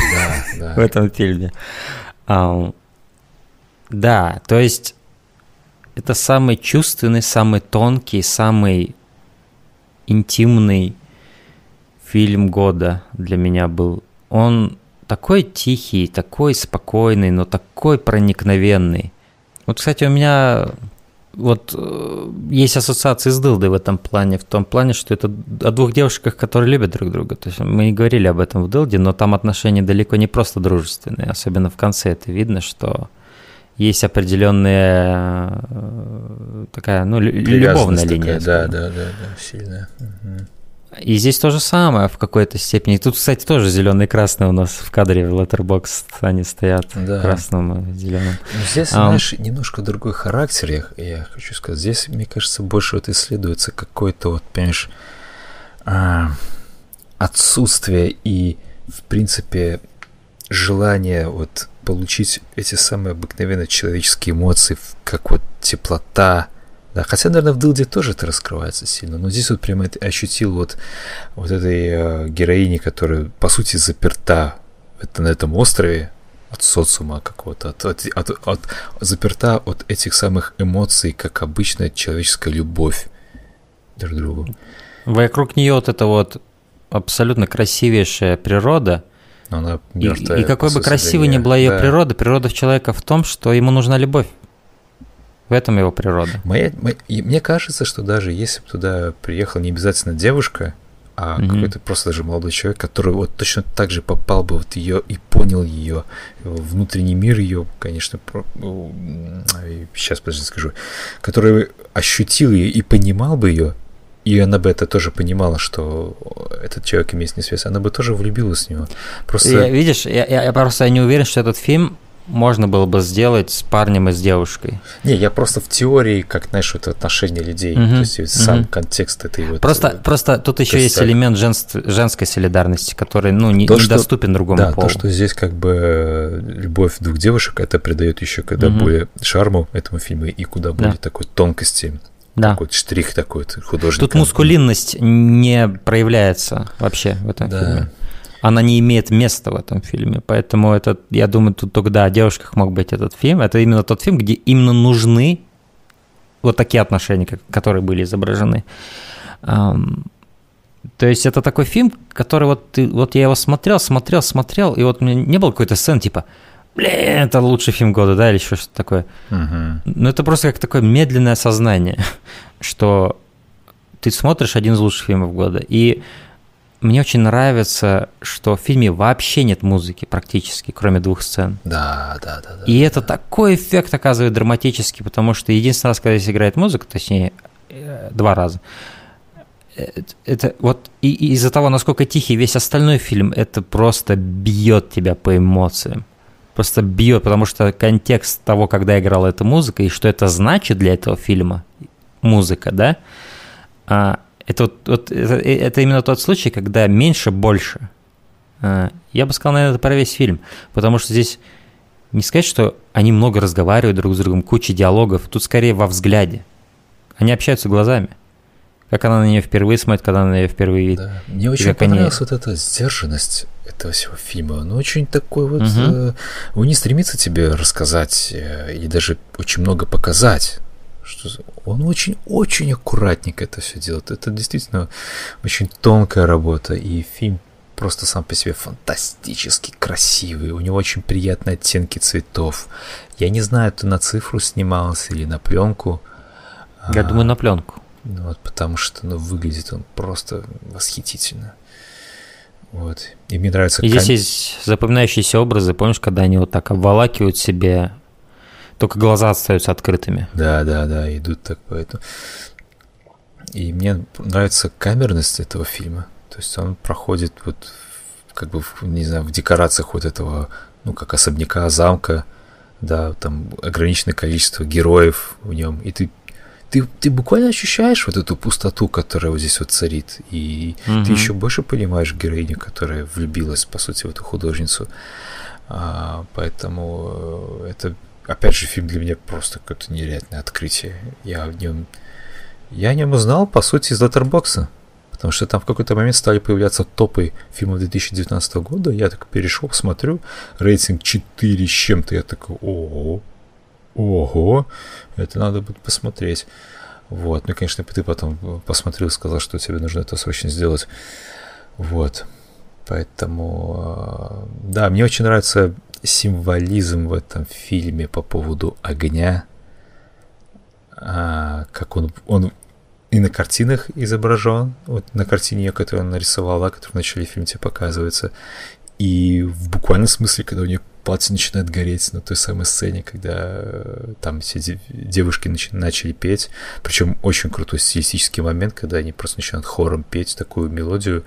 в этом фильме. Да, то есть... Это самый чувственный, самый тонкий, самый интимный фильм года для меня был. Он такой тихий, такой спокойный, но такой проникновенный. Вот, кстати, у меня вот есть ассоциации с Дылдой в этом плане, в том плане, что это о 2 девушках, которые любят друг друга. То есть мы и говорили об этом в Дылде, но там отношения далеко не просто дружественные, особенно в конце это видно, что... есть определенная такая, ну, любовная линия. Да, сильная. И здесь то же самое в какой-то степени. И тут, кстати, тоже зеленый и красный у нас в кадре в Letterboxd они стоят, красным и зеленым. Здесь, знаешь, немножко другой характер, я хочу сказать. Здесь, мне кажется, больше вот исследуется какое-то вот, понимаешь, отсутствие и, в принципе, желание вот получить эти самые обыкновенные человеческие эмоции, как вот теплота. Да, хотя, наверное, в Дылде тоже это раскрывается сильно, но здесь вот прямо ощутил вот этой героини, которая, по сути, заперта на этом острове от социума какого-то, заперта от этих самых эмоций, как обычная человеческая любовь друг к другу. Вокруг нее вот эта вот абсолютно красивейшая природа, мертвая, и какой бы красивой ни была ее природа в человека в том, что ему нужна любовь. В этом его природа. Мне кажется, что даже если бы туда приехала не обязательно девушка, а какой-то просто даже молодой человек, который вот точно так же попал бы вот ее и понял ее, внутренний мир ее, конечно, сейчас, подожди, скажу, который ощутил ее и понимал бы ее, И она бы это тоже понимала, что этот человек имеет несвязь. Она бы тоже влюбилась в него. Просто... Видишь, я просто не уверен, что этот фильм можно было бы сделать с парнем и с девушкой. Не, я просто в теории, как, знаешь, вот отношения людей, то есть сам контекст этой вот... Просто тут еще есть элемент женской солидарности, который, ну, недоступен другому полу. Да, то, что здесь как бы любовь двух девушек, это придает еще когда более шарму этому фильму и куда более такой тонкости. Да. Какой-то штрих такой художественный. Тут мускулинность не проявляется вообще в этом фильме. Она не имеет места в этом фильме. Поэтому это, я думаю, тут только да, о девушках мог быть этот фильм. Это именно тот фильм, где именно нужны вот такие отношения, которые были изображены. То есть это такой фильм, который вот я его смотрел, и вот у меня не было какой-то сцены типа... Блин, это лучший фильм года, да, или еще что-то такое. Но это просто как такое медленное осознание, что ты смотришь один из лучших фильмов года. И мне очень нравится, что в фильме вообще нет музыки практически, кроме двух сцен. Да. И это такой эффект оказывает драматический, потому что единственный раз, когда здесь играет музыка, точнее, два раза, это вот и из-за того, насколько тихий весь остальной фильм, это просто бьет тебя по эмоциям. Просто бьет, потому что контекст того, когда играла эта музыка, и что это значит для этого фильма, музыка, да, это именно тот случай, когда меньше больше. Я бы сказал, наверное, это про весь фильм, потому что здесь не сказать, что они много разговаривают друг с другом, куча диалогов, тут скорее во взгляде. Они общаются глазами. Как она на нее впервые смотрит, когда она на нее впервые видит. Да. Мне очень понравилась вот эта сдержанность этого всего фильма. Он очень такой вот... он не стремится тебе рассказать и даже очень много показать. Он очень-очень аккуратненько это все делает. Это действительно очень тонкая работа. И фильм просто сам по себе фантастически красивый. У него очень приятные оттенки цветов. Я не знаю, это на цифру снималось или на пленку. Я думаю, на пленку. Вот, потому что выглядит он просто восхитительно. Вот. И мне нравится... И здесь есть запоминающиеся образы. Помнишь, когда они вот так обволакивают себе, только глаза остаются открытыми. Да, идут так поэтому. И мне нравится камерность этого фильма. То есть он проходит вот как бы, не знаю, в декорациях вот этого, ну, как особняка, замка, да, там ограниченное количество героев в нем. И ты буквально ощущаешь вот эту пустоту, которая вот здесь вот царит, и ты еще больше понимаешь героиню, которая влюбилась, по сути, в эту художницу. Поэтому это, опять же, фильм для меня просто какое-то невероятное открытие. Я о нем узнал, по сути, из Letterboxd, потому что там в какой-то момент стали появляться топы фильмов 2019 года. Я так перешел, смотрю, рейтинг 4 с чем-то, я такой, ого, это надо будет посмотреть. Вот, ну, конечно, ты потом посмотрел, сказал, что тебе нужно это срочно сделать. Вот, поэтому, да, мне очень нравится символизм в этом фильме по поводу огня, как он и на картинах изображен, вот на картине, которую он нарисовала, которая в начале фильма тебе показывается, и в буквальном смысле, когда у нее палец начинает гореть на той самой сцене, когда там все девушки начали петь. Причем очень крутой стилистический момент, когда они просто начинают хором петь такую мелодию.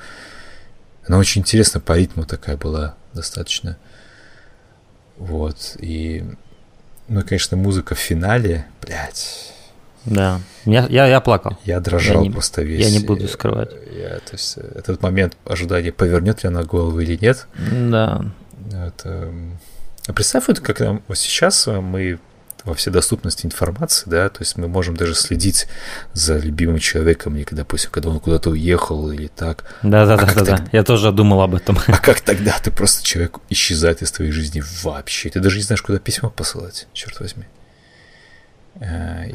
Она очень интересна по ритму такая была достаточно. Вот. И, ну, конечно, музыка в финале, блядь. Да. Я плакал. Я дрожал просто весь. Я не буду скрывать. То есть этот момент ожидания, повернет ли она голову или нет. Да. Это... А представь, вот как нам вот сейчас мы во вседоступности информации, да, то есть мы можем даже следить за любимым человеком, и, допустим, когда он куда-то уехал или так. Да, я тоже думал об этом. А как тогда ты просто человек исчезает из твоей жизни вообще? Ты даже не знаешь, куда письмо посылать, черт возьми.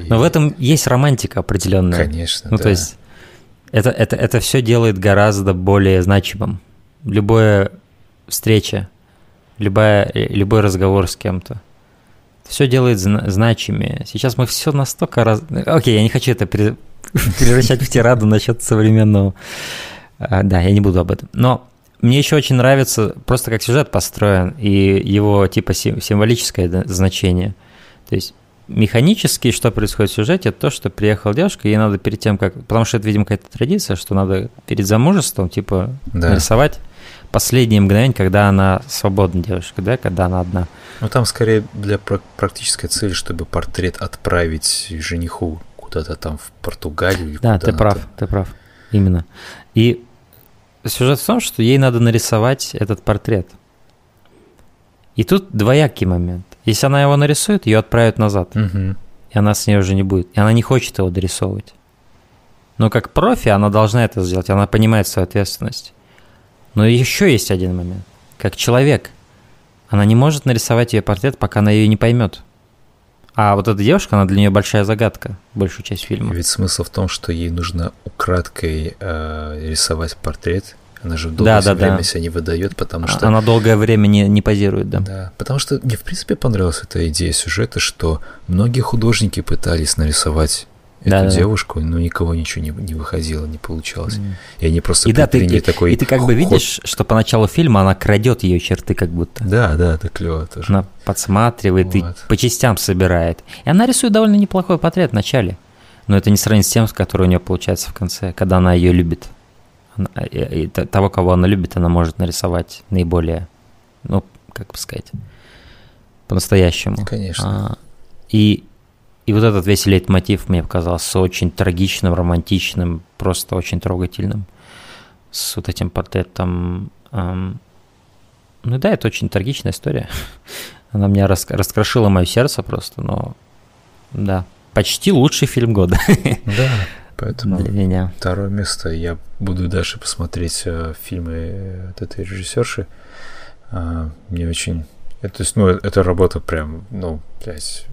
Но в этом есть романтика определенная. Конечно, ну, да. То есть это все делает гораздо более значимым. Любая встреча, любой разговор с кем-то. Все делает значимее. Сейчас мы все настолько раз... Окей, я не хочу это превращать в тираду насчет современного. Да, я не буду об этом. Но мне еще очень нравится просто как сюжет построен и его типа символическое значение. То есть Механически, что происходит в сюжете, это то, что приехала девушка, ей надо перед тем, как... Потому что это, видимо, какая-то традиция, что надо перед замужеством, типа, нарисовать последние мгновения, когда она свободна, девушка, да, когда она одна. Ну, там скорее для практической цели, чтобы портрет отправить жениху куда-то там в Португалию. Да, ты прав, именно. И сюжет в том, что ей надо нарисовать этот портрет. И тут двоякий момент. Если она его нарисует, ее отправят назад. Угу. И она с ней уже не будет. И она не хочет его дорисовывать. Но как профи она должна это сделать. Она понимает свою ответственность. Но еще есть один момент. Как человек. Она не может нарисовать ее портрет, пока она ее не поймет. А вот эта девушка, она для нее большая загадка. Большую часть фильма. Ведь смысл в том, что ей нужно украдкой рисовать портрет. Она же долгое время себя не выдает, потому что... Она долгое время не позирует, да. Да, потому что мне, в принципе, понравилась эта идея сюжета, что многие художники пытались нарисовать эту девушку, но никого ничего не выходило, не получалось. И они просто предприняли такой... И ты как бы видишь, что по началу фильма она крадет ее черты как будто. Да, это клево тоже. Она подсматривает и по частям собирает. И она рисует довольно неплохой портрет в начале, но это не сравнить с тем, который у нее получается в конце, когда она ее любит. И того, кого она любит, она может нарисовать наиболее, ну, как бы сказать, по-настоящему. Конечно. И вот этот весь лейтмотив мне показался очень трагичным, романтичным, просто очень трогательным. С вот этим портретом. Ну да, это очень трагичная история. Она меня раскрошила мое сердце просто, но да. Почти лучший фильм года. Да. Поэтому второе место. Я буду дальше посмотреть фильмы от этой режиссерши. Мне очень... То есть, ну, эта работа прям, ну, блядь,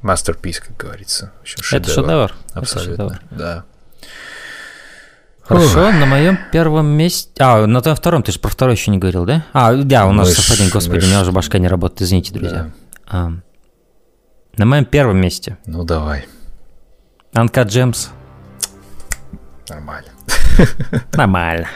мастерпис, как говорится. Это шедевр. Абсолютно, да. Хорошо, на моем первом месте... на твоем втором, ты же про второй еще не говорил, да? Да, у нас совпадение, господи, у меня уже башка не работает, извините, друзья. Да. На моем первом месте. Ну, давай. Uncut Gems. Нормально.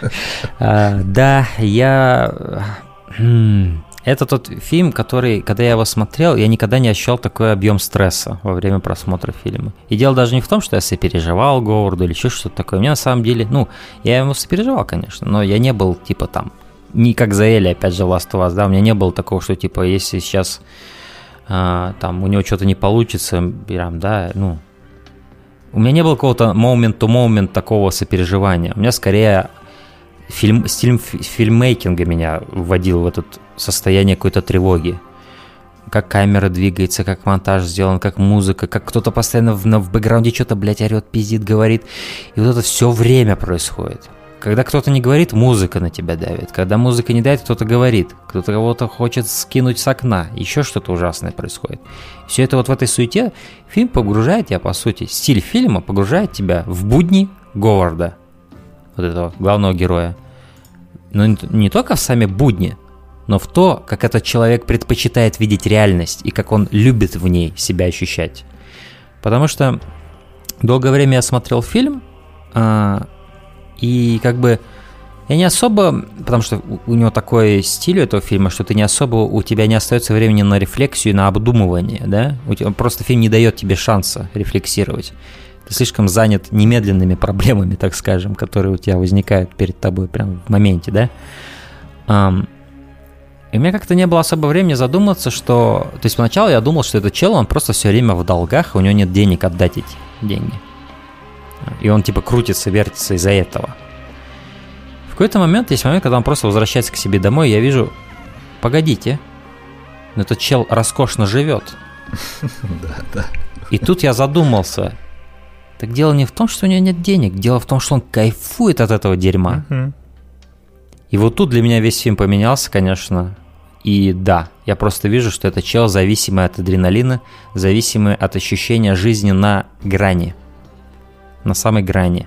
Это тот фильм, который, когда я его смотрел, я никогда не ощущал такой объем стресса во время просмотра фильма. И дело даже не в том, что я сопереживал Говарду или еще что-то такое. У меня на самом деле, ну, я ему сопереживал, конечно, но я не был, типа, там, не как за Эли, опять же, Last of Us, да, у меня не было такого, что, типа, если сейчас там у него что-то не получится, прям, да, ну... У меня не было какого-то момент-то-момент такого сопереживания. У меня скорее стиль фильммейкинга меня вводил в это состояние какой-то тревоги. Как камера двигается, как монтаж сделан, как музыка, как кто-то постоянно в бэкграунде что-то, блядь, орет, пиздит, говорит. И вот это все время происходит. Когда кто-то не говорит, музыка на тебя давит. Когда музыка не давит, кто-то говорит. Кто-то кого-то хочет скинуть с окна. Еще что-то ужасное происходит. Все это вот в этой суете фильм погружает тебя, по сути. Стиль фильма погружает тебя в будни Говарда. Вот этого главного героя. Но не только в сами будни, но в то, как этот человек предпочитает видеть реальность. И как он любит в ней себя ощущать. Потому что долгое время я смотрел фильм... И как бы я не особо, потому что у него такой стиль у этого фильма, что ты не особо, у тебя не остается времени на рефлексию и на обдумывание, да? Просто фильм не дает тебе шанса рефлексировать. Ты слишком занят немедленными проблемами, так скажем, которые у тебя возникают перед тобой прямо в моменте, да? И у меня как-то не было особо времени задуматься, что... То есть поначалу я думал, что этот чел, он просто все время в долгах, у него нет денег отдать эти деньги. И он типа крутится, вертится из-за этого. В какой-то момент, есть момент, когда он просто возвращается к себе домой, и я вижу, погодите, но этот чел роскошно живет. Да. И тут я задумался, так дело не в том, что у него нет денег, дело в том, что он кайфует от этого дерьма. И вот тут для меня весь фильм поменялся, конечно. И да, я просто вижу, что этот чел зависимый от адреналина, зависимый от ощущения жизни на грани. На самой грани.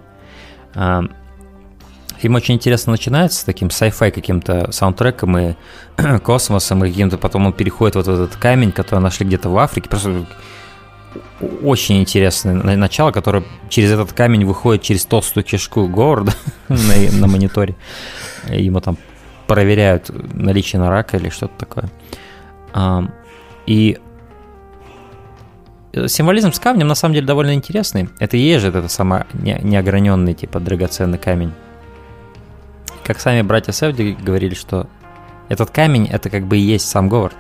Фильм очень интересно начинается с таким sci-fi каким-то саундтреком и космосом, и каким-то потом он переходит вот в этот камень, который нашли где-то в Африке. Просто очень интересное начало, которое через этот камень выходит через толстую кишку Говарда на мониторе. Ему там проверяют наличие на рака или что-то такое. И Символизм с камнем на самом деле довольно интересный. Это и есть же это самый неограненный типа драгоценный камень. Как сами братья Сэдди говорили, что этот камень это как бы и есть сам Говард.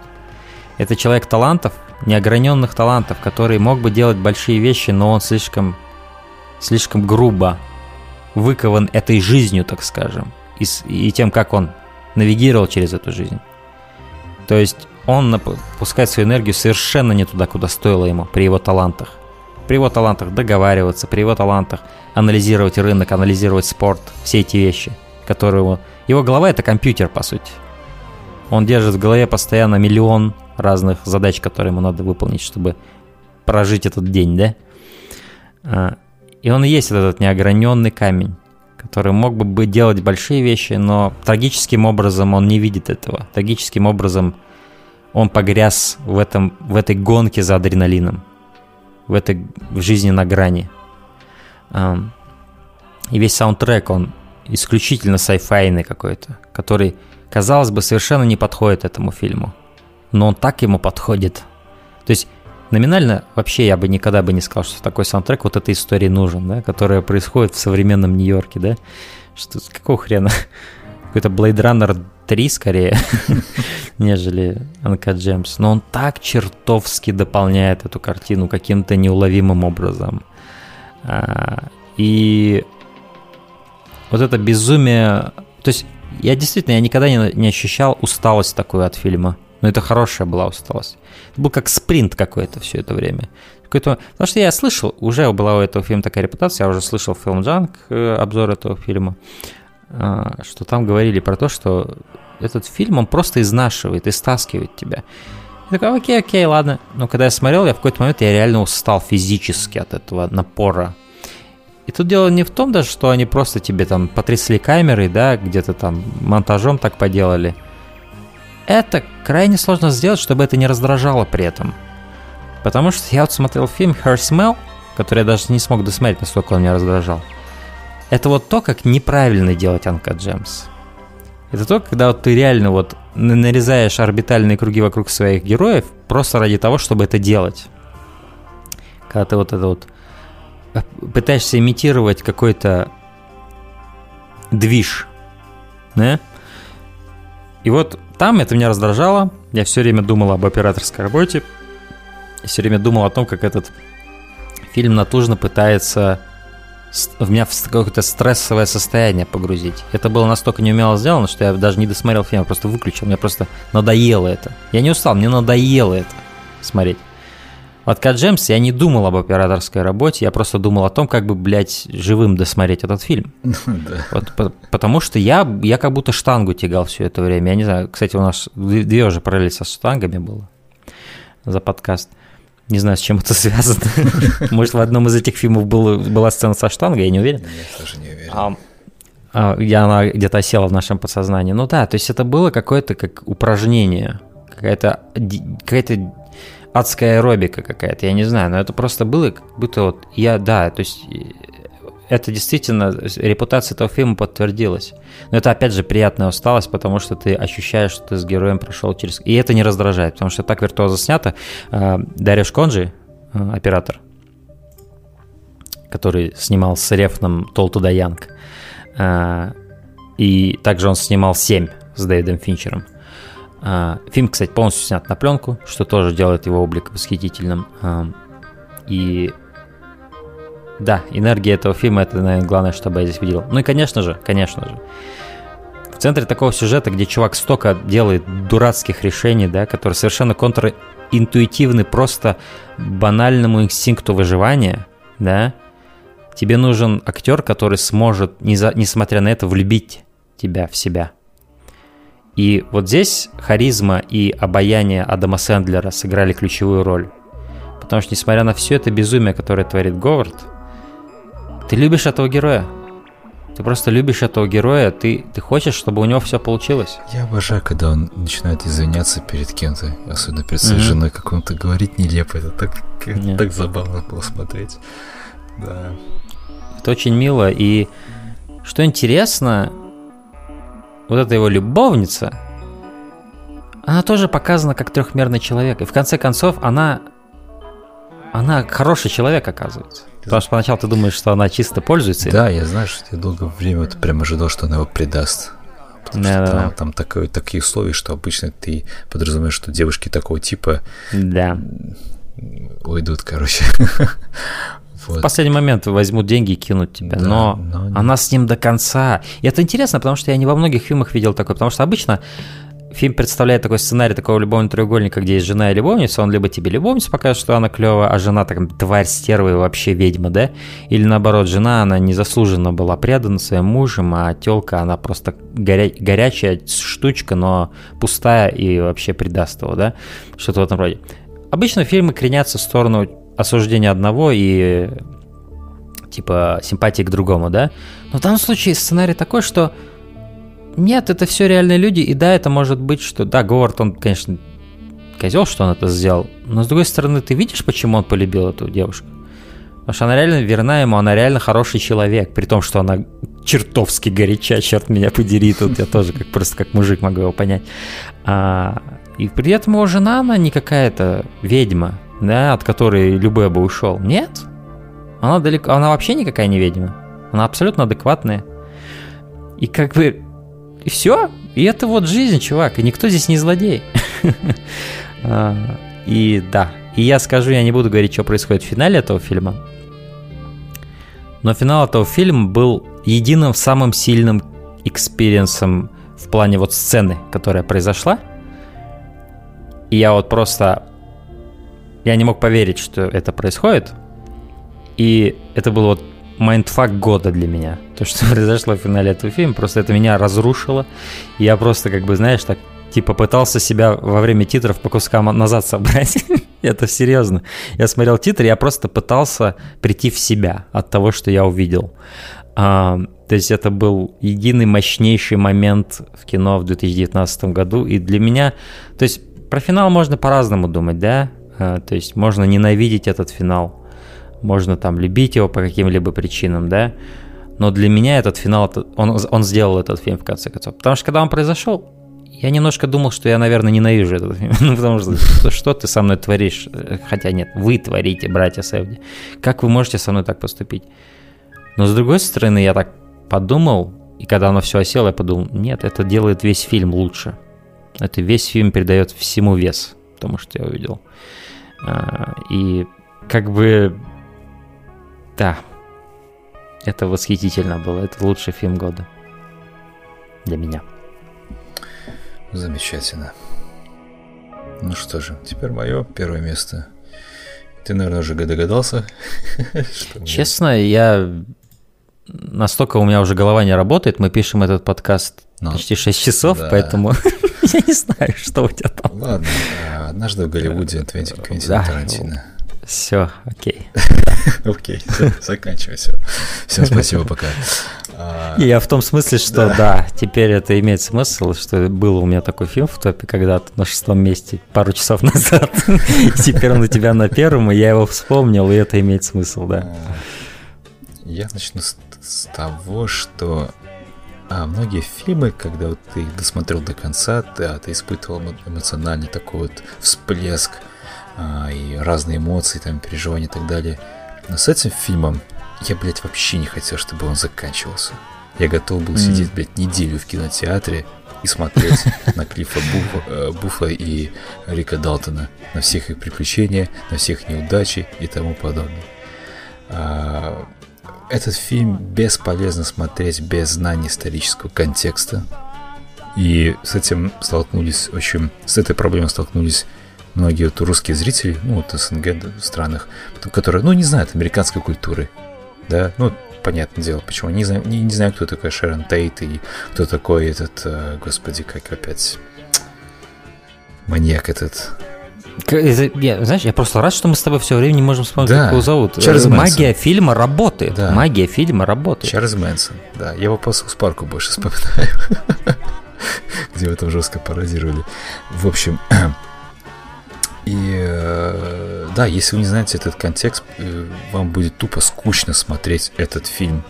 Это человек талантов, неограненных талантов, который мог бы делать большие вещи, но он слишком грубо выкован этой жизнью, так скажем, и тем, как он навигировал через эту жизнь. То есть он пускает свою энергию совершенно не туда, куда стоило ему при его талантах. При его талантах договариваться, при его талантах анализировать рынок, анализировать спорт, все эти вещи, которые он... Его голова — это компьютер, по сути. Он держит в голове постоянно миллион разных задач, которые ему надо выполнить, чтобы прожить этот день, да? И он и есть этот неограненный камень, который мог бы делать большие вещи, но трагическим образом он не видит этого. Трагическим образом он погряз в этой гонке за адреналином, в жизни на грани. И весь саундтрек, он исключительно сайфайный какой-то, который, казалось бы, совершенно не подходит этому фильму. Но он так ему подходит. То есть номинально вообще я бы никогда бы не сказал, что такой саундтрек вот этой истории нужен, да, которая происходит в современном Нью-Йорке, да? Что, какого хрена? Какой-то Blade Runner 3 скорее, нежели Uncut Gems. Но он так чертовски дополняет эту картину каким-то неуловимым образом. И вот это безумие... То есть я действительно никогда не ощущал усталость такую от фильма. Но это хорошая была усталость. Это был как спринт какой-то все это время. Потому что я слышал, уже была у этого фильма такая репутация, я уже слышал Film Junk, обзор этого фильма, что там говорили про то, что этот фильм, он просто изнашивает, истаскивает тебя. Я такой, окей, ладно. Но когда я смотрел, я в какой-то момент я реально устал физически от этого напора. И тут дело не в том даже, что они просто тебе там потрясли камерой, да, где-то там монтажом так поделали. Это крайне сложно сделать, чтобы это не раздражало при этом. Потому что я вот смотрел фильм Her Smell, который я даже не смог досмотреть, насколько он меня раздражал. Это вот то, как неправильно делать Uncut Gems. Это то, когда вот ты реально вот нарезаешь орбитальные круги вокруг своих героев просто ради того, чтобы это делать. Когда ты вот это вот пытаешься имитировать какой-то движ, да? И вот там это меня раздражало. Я все время думал об операторской работе. И все время думал о том, как этот фильм натужно пытается в меня в какое-то стрессовое состояние погрузить. Это было настолько неумело сделано, что я даже не досмотрел фильм, я просто выключил. Мне просто надоело это. Я не устал, мне надоело это смотреть. В Uncut Gems я не думал об операторской работе, я просто думал о том, как бы, блядь, живым досмотреть этот фильм. Вот, потому что я как будто штангу тягал все это время. Я не знаю, кстати, у нас две уже параллели со штангами было за подкаст. Не знаю, с чем это связано. Может, в одном из этих фильмов была сцена со штангой, я не уверен. Я тоже не уверен. Она где-то осела в нашем подсознании. Ну да, то есть это было какое-то как упражнение, какая-то адская аэробика какая-то, я не знаю, но это просто было как будто вот то есть это действительно репутация этого фильма подтвердилась. Но это опять же приятная усталость, потому что ты ощущаешь, что ты с героем прошел через... И это не раздражает, потому что так виртуозно снято. Дарьюш Конджи, оператор, который снимал с Рефном «Толтуда Янг», и также он снимал «7» с Дэвидом Финчером. Фильм, кстати, полностью снят на пленку, что тоже делает его облик восхитительным. И да, энергия этого фильма — это, наверное, главное, что я здесь видел. Ну и, конечно же, в центре такого сюжета, где чувак столько делает дурацких решений, да, которые совершенно контринтуитивны просто банальному инстинкту выживания, да, тебе нужен актер, который сможет, несмотря на это, влюбить тебя в себя. И вот здесь харизма и обаяние Адама Сэндлера сыграли ключевую роль. Потому что, несмотря на все это безумие, которое творит Говард, ты любишь этого героя. Ты просто любишь этого героя, ты хочешь, чтобы у него все получилось. Я обожаю, когда он начинает извиняться перед кем-то, особенно перед своей женой, как он-то говорит нелепо. Это так забавно было смотреть. Да. Это очень мило. И что интересно... Вот эта его любовница, она тоже показана как трехмерный человек. И в конце концов, она Она хороший человек, оказывается. Потому что поначалу ты думаешь, что она чисто пользуется. Да, я знаю, что я долгое время вот прям ожидал, что она его предаст. Потому что там такие условия, что обычно ты подразумеваешь, что девушки такого типа уйдут, короче. Вот. В последний момент возьмут деньги и кинут тебя, да, но она с ним до конца. И это интересно, потому что я не во многих фильмах видел такое, потому что обычно фильм представляет такой сценарий такого любовного треугольника, где есть жена и любовница, он либо тебе любовницу покажет, что она клевая, а жена такая тварь, стерва и вообще ведьма, да? Или наоборот, жена, она незаслуженно была предана своим мужем, а тёлка, она просто горячая штучка, но пустая и вообще предаст его, да? Что-то в этом роде. Обычно фильмы кренятся в сторону осуждение одного и типа симпатии к другому, да? Но в данном случае сценарий такой, что нет, это все реальные люди, и да, это может быть, что да, Говард, он, конечно, козел, что он это сделал, но с другой стороны, ты видишь, почему он полюбил эту девушку? Потому что она реально верна ему, она реально хороший человек, при том, что она чертовски горяча, черт меня подери, тут я тоже как просто как мужик могу его понять. И при этом его жена, она не какая-то ведьма, да, от которой любой бы ушел. Нет. Она далеко. Она вообще никакая не ведьма. Она абсолютно адекватная. И как бы. И все. И это вот жизнь, чувак. И никто здесь не злодей. И да. И я скажу, я не буду говорить, что происходит в финале этого фильма. Но финал этого фильма был единым самым сильным экспириенсом в плане вот сцены, которая произошла. И я вот просто. Я не мог поверить, что это происходит. И это был вот майндфак года для меня. То, что произошло в финале этого фильма, просто это меня разрушило. Я просто, как бы, знаешь, так, типа, пытался себя во время титров по кускам назад собрать. Это серьезно. Я смотрел титры, я просто пытался прийти в себя от того, что я увидел. То есть это был единый мощнейший момент в кино в 2019 году. И для меня... То есть про финал можно по-разному думать, да? То есть можно ненавидеть этот финал, можно там любить его по каким-либо причинам, да, но для меня этот финал, он сделал этот фильм в конце концов, потому что когда он произошел, я немножко думал, что я, наверное, ненавижу этот фильм, ну, потому что ты со мной творишь, хотя нет, вы творите, братья Сэдди, как вы можете со мной так поступить, но с другой стороны, я так подумал, и когда оно все осело, я подумал, нет, это делает весь фильм лучше, это весь фильм придает всему вес, потому что я увидел. И как бы, да, это восхитительно было, это лучший фильм года для меня. Замечательно. Ну что же, теперь мое первое место. Ты, наверное, уже догадался. Честно, я настолько у меня уже голова не работает, мы пишем этот подкаст почти 6 часов, поэтому... Я не знаю, что у тебя там. Ладно, однажды в Голливуде Квентин Тарантино. Все, окей. Окей, заканчивай все. Всем спасибо, пока. Я в том смысле, что да, теперь это имеет смысл, что был у меня такой фильм в топе когда-то на 6-м месте пару часов назад. Теперь он у тебя на 1-м, и я его вспомнил, и это имеет смысл, да. Я начну с того, что... многие фильмы, когда вот ты их досмотрел до конца, ты испытывал эмоциональный такой вот всплеск и разные эмоции, там, переживания и так далее. Но с этим фильмом я, блядь, вообще не хотел, чтобы он заканчивался. Я готов был сидеть, блядь, неделю в кинотеатре и смотреть на Клиффа Буфла и Рика Далтона, на всех их приключения, на всех неудачи и тому подобное. Этот фильм бесполезно смотреть без знания исторического контекста. И с этим столкнулись, в общем, с этой проблемой столкнулись многие вот русские зрители, ну, вот СНГ странах, которые, ну, не знают американской культуры, да, ну, понятное дело, почему, не знаю, кто такой Шерон Тейт и кто такой этот, господи, как опять, маньяк этот... Знаешь, я просто рад, что мы с тобой все время не можем вспомнить, как его зовут. Магия фильма работает. Да. Магия фильма работает. Чарльз Мэнсон, да. Я его по Саус-Парку больше вспоминаю. Где его там жестко пародировали. В общем, и да, если вы не знаете этот контекст, вам будет тупо скучно смотреть этот фильм.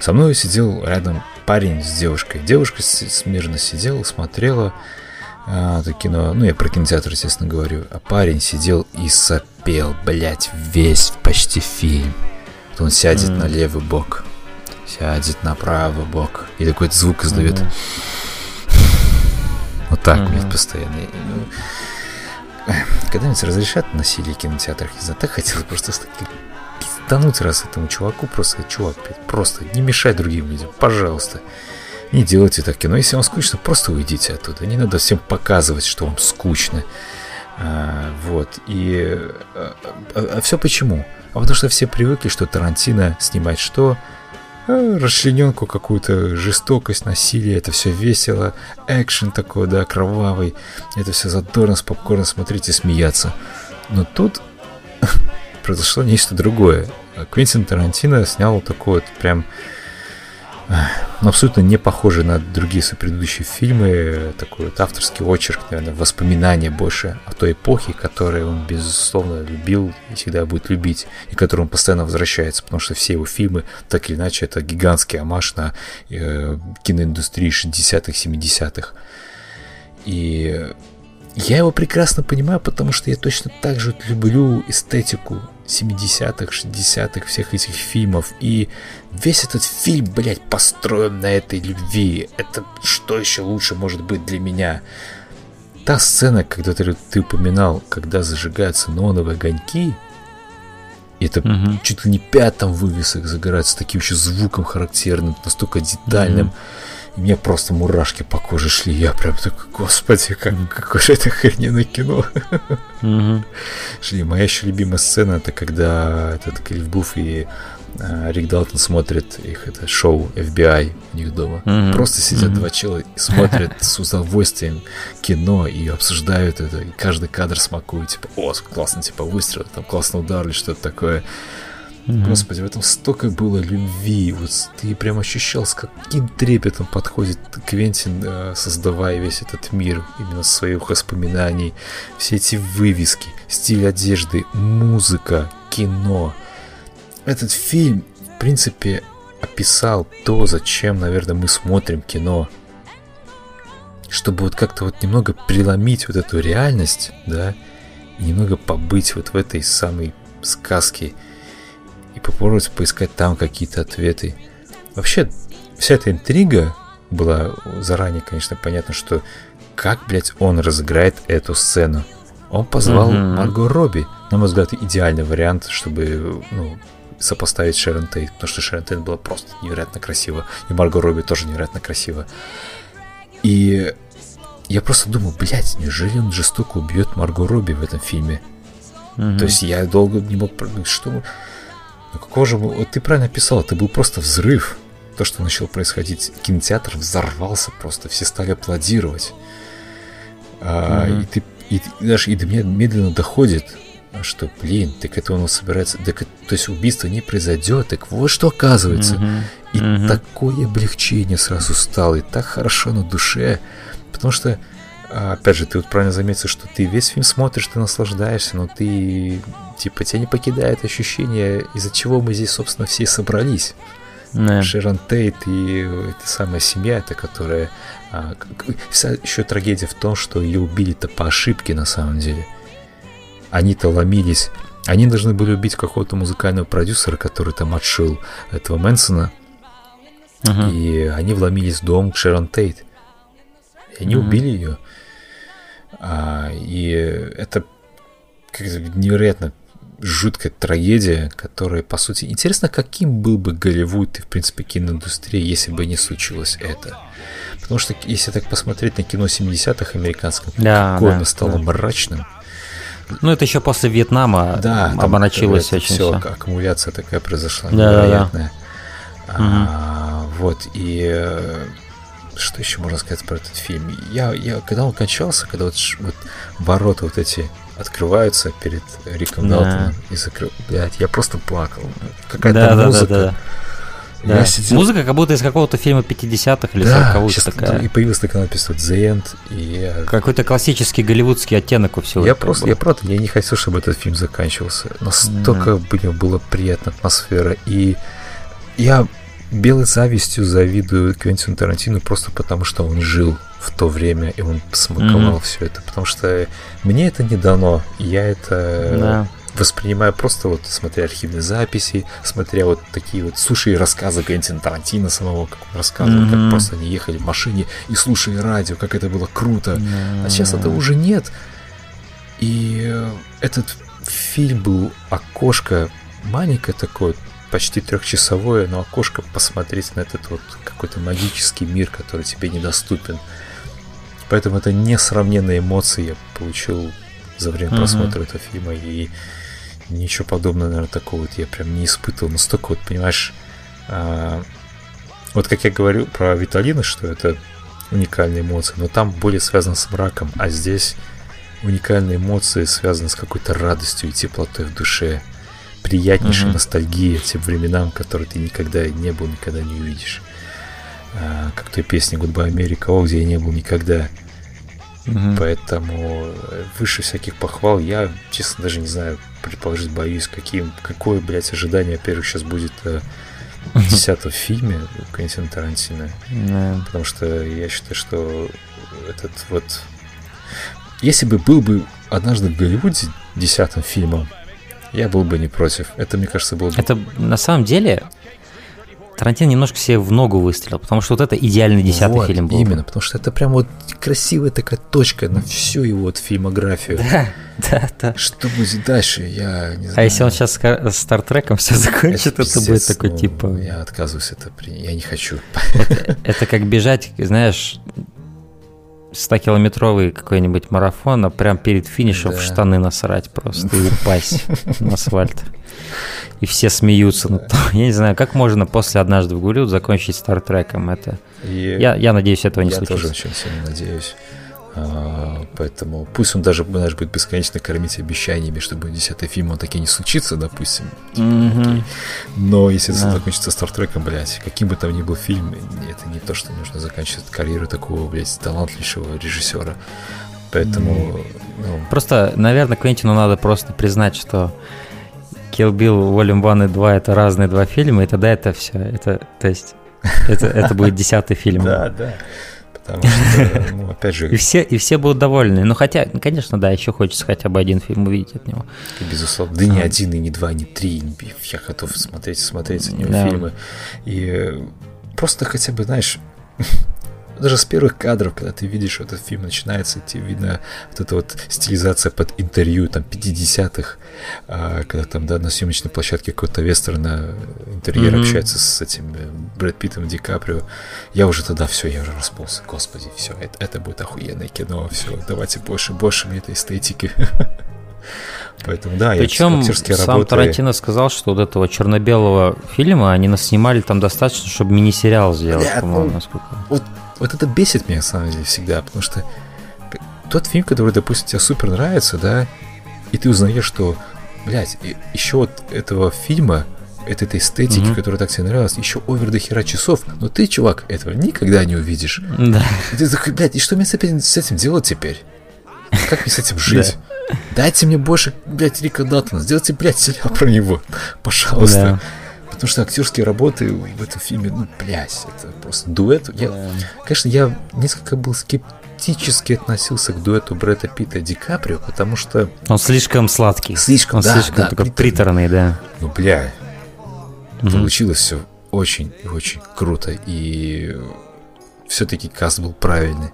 Со мной сидел рядом парень с девушкой. Девушка смирно сидела, смотрела это кино, ну я про кинотеатр, естественно, говорю, а парень сидел и пел, блять, весь почти фильм. Он сядет на левый бок, сядет на правый бок, и такой звук издает. Вот так мне постоянно. Когда-нибудь разрешат насилие в кинотеатрах? Не знаю, так хотелось просто кидануть раз этому чуваку. Просто, чувак, просто не мешай другим людям, пожалуйста. Не делайте так кино. Если вам скучно, просто уйдите оттуда. Не надо всем показывать, что вам скучно. Вот. И все почему? А потому что все привыкли, что Тарантино снимает что? Расчлененку какую-то, жестокость, насилие, это все весело, экшен такой, да, кровавый, это все задорно, с попкорном смотреть и смеяться. Но тут произошло нечто другое. Квентин Тарантино снял такой вот прям абсолютно не похожий на другие предыдущие фильмы, такой вот авторский очерк, наверное, воспоминания больше о той эпохе, которую он, безусловно, любил и всегда будет любить, и к которой он постоянно возвращается, потому что все его фильмы, так или иначе, это гигантский оммаж на киноиндустрии 60-х, 70-х. И я его прекрасно понимаю, потому что я точно так же люблю эстетику 70-х, 60-х, всех этих фильмов. И весь этот фильм, блядь, построен на этой любви. Это что еще лучше может быть для меня? Та сцена, когда ты упоминал, когда зажигаются неоновые огоньки, это чуть ли не 5-м вывесок загораются, таким еще звуком характерным, настолько детальным. И мне просто мурашки по коже шли. Я прям такой, господи, какое же это охрененное кино. Шли. Моя еще любимая сцена, это когда этот Клифф Буфф и Рик Далтон смотрят их это шоу FBI у них дома. Просто сидят два человека и смотрят с удовольствием кино и обсуждают это. И каждый кадр смакует. Типа, о, классно, типа, выстрел, там классно удар или что-то такое. Господи, в этом столько было любви. Вот ты прям ощущал, с каким трепетом подходит Квентин, создавая весь этот мир именно своих воспоминаний. Все эти вывески, стиль одежды, музыка, кино. Этот фильм, в принципе, описал то, зачем, наверное, мы смотрим кино. Чтобы вот как-то вот немного преломить вот эту реальность, да, и немного побыть вот в этой самой сказке. И попробовать поискать там какие-то ответы. Вообще, вся эта интрига была заранее, конечно, понятно, что как, блядь, он разыграет эту сцену. Он позвал Марго Робби. На мой взгляд, идеальный вариант, чтобы, ну, сопоставить Шерон Тейт. Потому что Шерон Тейт была просто невероятно красива. И Марго Робби тоже невероятно красива. И я просто думал, блядь, неужели он жестоко убьет Марго Робби в этом фильме? То есть я долго не мог продумать, что... Ну какого же... Вот ты правильно писал, это был просто взрыв. То, что начало происходить. Кинотеатр взорвался просто. Все стали аплодировать. И до меня медленно доходит, что, блин, так это он собирается... Так, то есть убийство не произойдет. Так вот что оказывается. И такое облегчение сразу стало. И так хорошо на душе. Потому что, опять же, ты вот правильно заметил, что ты весь фильм смотришь, ты наслаждаешься, но ты... Типа, тебя не покидает ощущение, из-за чего мы здесь, собственно, все собрались. Шерон Тейт и эта самая семья, это которая... Вся еще трагедия в том, что ее убили-то по ошибке, на самом деле. Они-то ломились. Они должны были убить какого-то музыкального продюсера, который там отшил этого Мэнсона. И они вломились в дом к Шерон Тейт. И они убили ее. И это как-то невероятно жуткая трагедия, которая, по сути... Интересно, каким был бы Голливуд и, в принципе, киноиндустрия, если бы не случилось это. Потому что, если так посмотреть на кино 70-х американском, оно стало мрачным. Ну, это еще после Вьетнама обморочилось очень все. Аккумуляция такая произошла невероятная. Вот, и... Что еще можно сказать про этот фильм? Я когда он кончался, когда вот ворота вот эти открываются перед Риком Далтоном и закрывают, блядь, я просто плакал. Какая-то музыка. Сидел... Музыка как будто из какого-то фильма 50-х или 40-х такая. И появилась такая надпись The End. И... Какой-то классический голливудский оттенок у всего. Я не хотел, чтобы этот фильм заканчивался. Настолько мне была приятная атмосфера. И я... Белой завистью завидую Квентину Тарантино просто потому, что он жил в то время, и он смаковал все это. Потому что мне это не дано, я это воспринимая просто вот, смотря архивные записи, смотря вот такие вот, слушая рассказы Квентина Тарантино самого, как он рассказывал, как просто они ехали в машине и слушали радио, как это было круто. А сейчас этого уже нет. И этот фильм был окошко маленькое такое, почти трехчасовое, но окошко посмотреть на этот вот какой-то магический мир, который тебе недоступен. Поэтому это несравненные эмоции я получил за время просмотра этого фильма, и ничего подобного, наверное, такого вот я прям не испытывал. Настолько вот, понимаешь, вот как я говорю про Виталину, что это уникальные эмоции, но там более связано с мраком, а здесь уникальные эмоции связаны с какой-то радостью и теплотой в душе, приятнейшей ностальгией тем временам, которые ты никогда не был, никогда не увидишь. Как той песни Goodbye America, о, где я не был никогда. Поэтому выше всяких похвал, я, честно, даже не знаю, предположить боюсь, какое, блядь, ожидание, во-первых, сейчас будет 10-го в фильме у Квентина Тарантино. Потому что я считаю, что этот вот... Если бы был бы однажды в Голливуде 10-м фильмом, я был бы не против. Это, мне кажется, было бы... Это, на самом деле... Тарантино немножко себе в ногу выстрелил, потому что вот это идеальный 10-й вот, фильм был. Именно, потому что это прям вот красивая такая точка на всю его вот фильмографию. Да. Что будет дальше, я не знаю. А если он сейчас с Стартреком все закончит, это будет такой типа... Я отказываюсь, это я не хочу. Это как бежать, знаешь, 100-километровый какой-нибудь марафон, а прям перед финишем в штаны насрать просто и упасть на асфальт. И все смеются. Я не знаю, как можно после «Однажды в Голливуде» закончить «Стартреком». Это... Я надеюсь, этого не случится. Я тоже очень сильно надеюсь. Поэтому пусть он даже, знаешь, будет бесконечно кормить обещаниями, чтобы 10-й фильм он таки не случится, допустим. Но если это закончится «Стартреком», блядь, каким бы там ни был фильм, это не то, что нужно заканчивать карьеру такого, блядь, талантливого режиссера. Поэтому... Просто, наверное, Квентину надо просто признать, что Kill Bill, Volume 1 и 2 — это разные два фильма, и тогда это все. Это, то есть, это будет 10-й фильм. Да. Потому что, ну, опять же... И все будут довольны. Ну, хотя, конечно, да, еще хочется хотя бы один фильм увидеть от него. Безусловно. Да, ни один, и ни два, и ни три. Я готов смотреть от него фильмы. И просто хотя бы, знаешь... Даже с первых кадров, когда ты видишь этот фильм, начинается идти, видно, вот эта вот стилизация под интервью, там, 50-х, когда там, да, на съемочной площадке какого-то вестерна интерьер общается с этим Брэд Питтом и Ди Каприо. Я уже тогда все, я уже расползся, господи, все, это будет охуенное кино, все, давайте больше мне этой эстетики. Поэтому, да, причем сам Тарантино сказал, что вот этого черно-белого фильма они наснимали там достаточно, чтобы мини-сериал сделать, по-моему, насколько... Вот это бесит меня, на самом деле, всегда, потому что тот фильм, который, допустим, тебе супер нравится, да, и ты узнаешь, что, блядь, еще от этого фильма, от этой эстетики, которая так тебе нравилась, еще овер до хера часов, но ты, чувак, этого никогда не увидишь. И ты такой, блядь, и что мне с этим делать теперь? Как мне с этим жить? Дайте мне больше, блядь, Рика Даттона, сделайте, блядь, сериал про него, пожалуйста. Потому что актерские работы в этом фильме, ну, блядь, это просто дуэт. Конечно, я несколько был скептически относился к дуэту Брэда Питта и Ди Каприо, потому что... Он слишком сладкий. Слишком такой приторный, да. Ну, бля, получилось все очень и очень круто. И все-таки каст был правильный.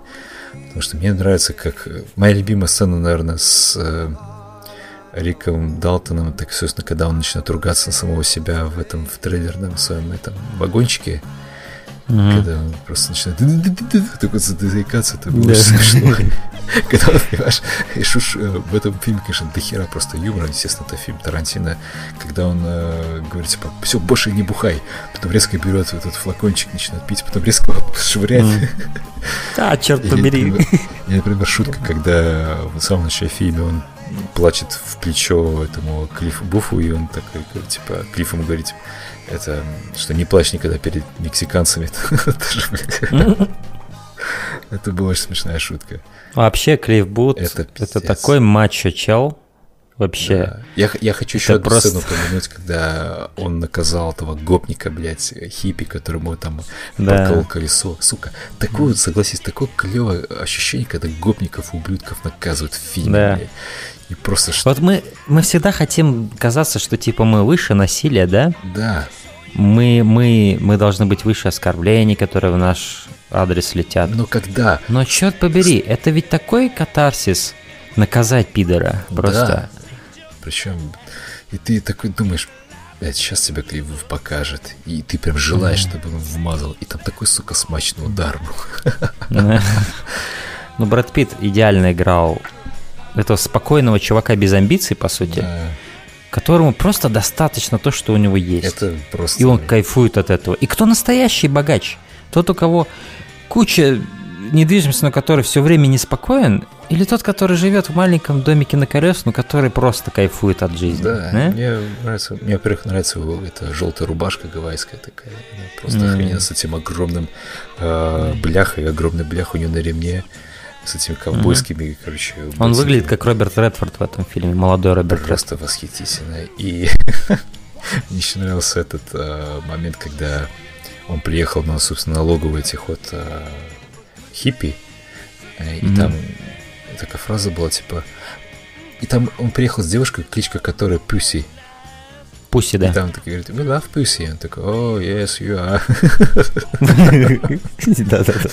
Потому что мне нравится, как... Моя любимая сцена, наверное, с... Риком Далтоном, так, собственно, когда он начинает ругаться на самого себя в этом в трейлерном своем этом вагончике, когда он просто начинает такой заикаться, это было смешно. Когда он, понимаешь, в этом фильме, конечно, дохера просто юмора, естественно, это фильм Тарантино, когда он говорит, типа, все, больше не бухай, потом резко берет этот флакончик, начинает пить, потом резко швыряет. Да, черт побери. И, например, шутка, когда в самом начале фильма он плачет в плечо этому Клиффу Буфу, и он такой, типа, Клифф ему говорит, типа, это, что не плачь никогда перед мексиканцами. Это была очень смешная шутка. Вообще, Клифф Бут, это такой мачо-чел. Вообще. Да. Я хочу еще одну сцену упомянуть, когда он наказал этого гопника, блядь, хиппи, которому там проколол колесо. Сука, такое, согласись, такое клевое ощущение, когда гопников, ублюдков наказывают в фильме. И просто что... Вот мы всегда хотим казаться, что типа мы выше насилия, да? Да. Мы должны быть выше оскорблений, которые в наш адрес летят. Но когда? Но черт побери, это ведь такой катарсис наказать пидора просто. Да. Причем, и ты такой думаешь, блядь, сейчас тебя Клейвов покажет, и ты прям желаешь, чтобы он вмазал, и там такой, сука, смачный удар был. Ну, Брэд Питт идеально играл этого спокойного чувака без амбиций, по сути, которому просто достаточно то, что у него есть. Это просто... И он кайфует от этого. И кто настоящий богач? Тот, у кого куча недвижимости, но который все время неспокоен, или тот, который живет в маленьком домике на колесах, но который просто кайфует от жизни? Да, а? Мне, во-первых, нравится его эта желтая рубашка гавайская такая. Просто охрененно с этим огромным бляхой, огромный блях у него на ремне, с этими ковбойскими, короче... Бойскими. Он выглядит как Роберт Редфорд в этом фильме, молодой Роберт просто Редфорд. Просто восхитительно. И мне еще нравился этот момент, когда он приехал на, собственно, логово этих вот хиппи, и там такая фраза была, типа... И там он приехал с девушкой, кличка которой Пюси. Пусть и да. И там такие говорят, we love pussy. И он такой, oh, yes, you are. Да-да-да.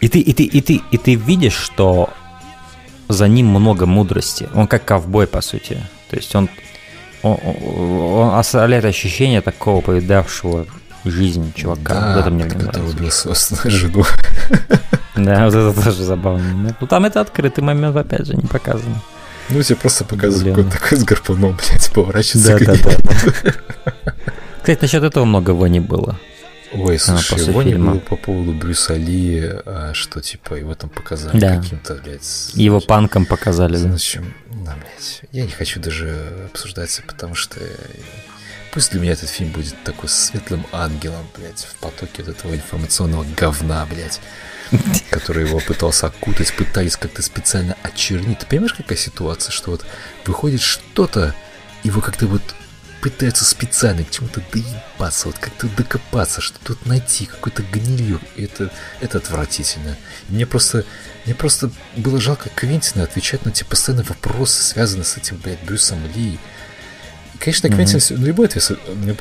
И ты видишь, что за ним много мудрости. Он как ковбой, по сути. То есть он оставляет ощущение такого повидавшего жизнь чувака. Да, вот это мне нравится. Который убил собственную жену. Да, вот это тоже забавно. Ну там это открытый момент, опять же, не показано. Ну, тебе просто показывают, какой он такой с гарпуном, блядь, поворачивается к ней. Да. Кстати, насчет этого много вони было. Ой, слушай, вони было по поводу Брюса Ли, что, типа, его там показали каким-то, блядь... Его панком показали, да. Зачем? Да, блядь, я не хочу даже обсуждаться, потому что... Пусть для меня этот фильм будет такой светлым ангелом, блядь, в потоке вот этого информационного говна, блядь. Который его пытался окутать, пытались как-то специально очернить. Ты понимаешь, какая ситуация, что вот выходит что-то, его как-то вот пытаются специально к чему-то доебаться, вот как-то докопаться, что-то найти, какой-то гнилье. И это отвратительно. Мне просто было жалко Квентина отвечать на те постоянные вопросы, связанные с этим, блядь, Брюсом Ли. И, конечно, Квентин любой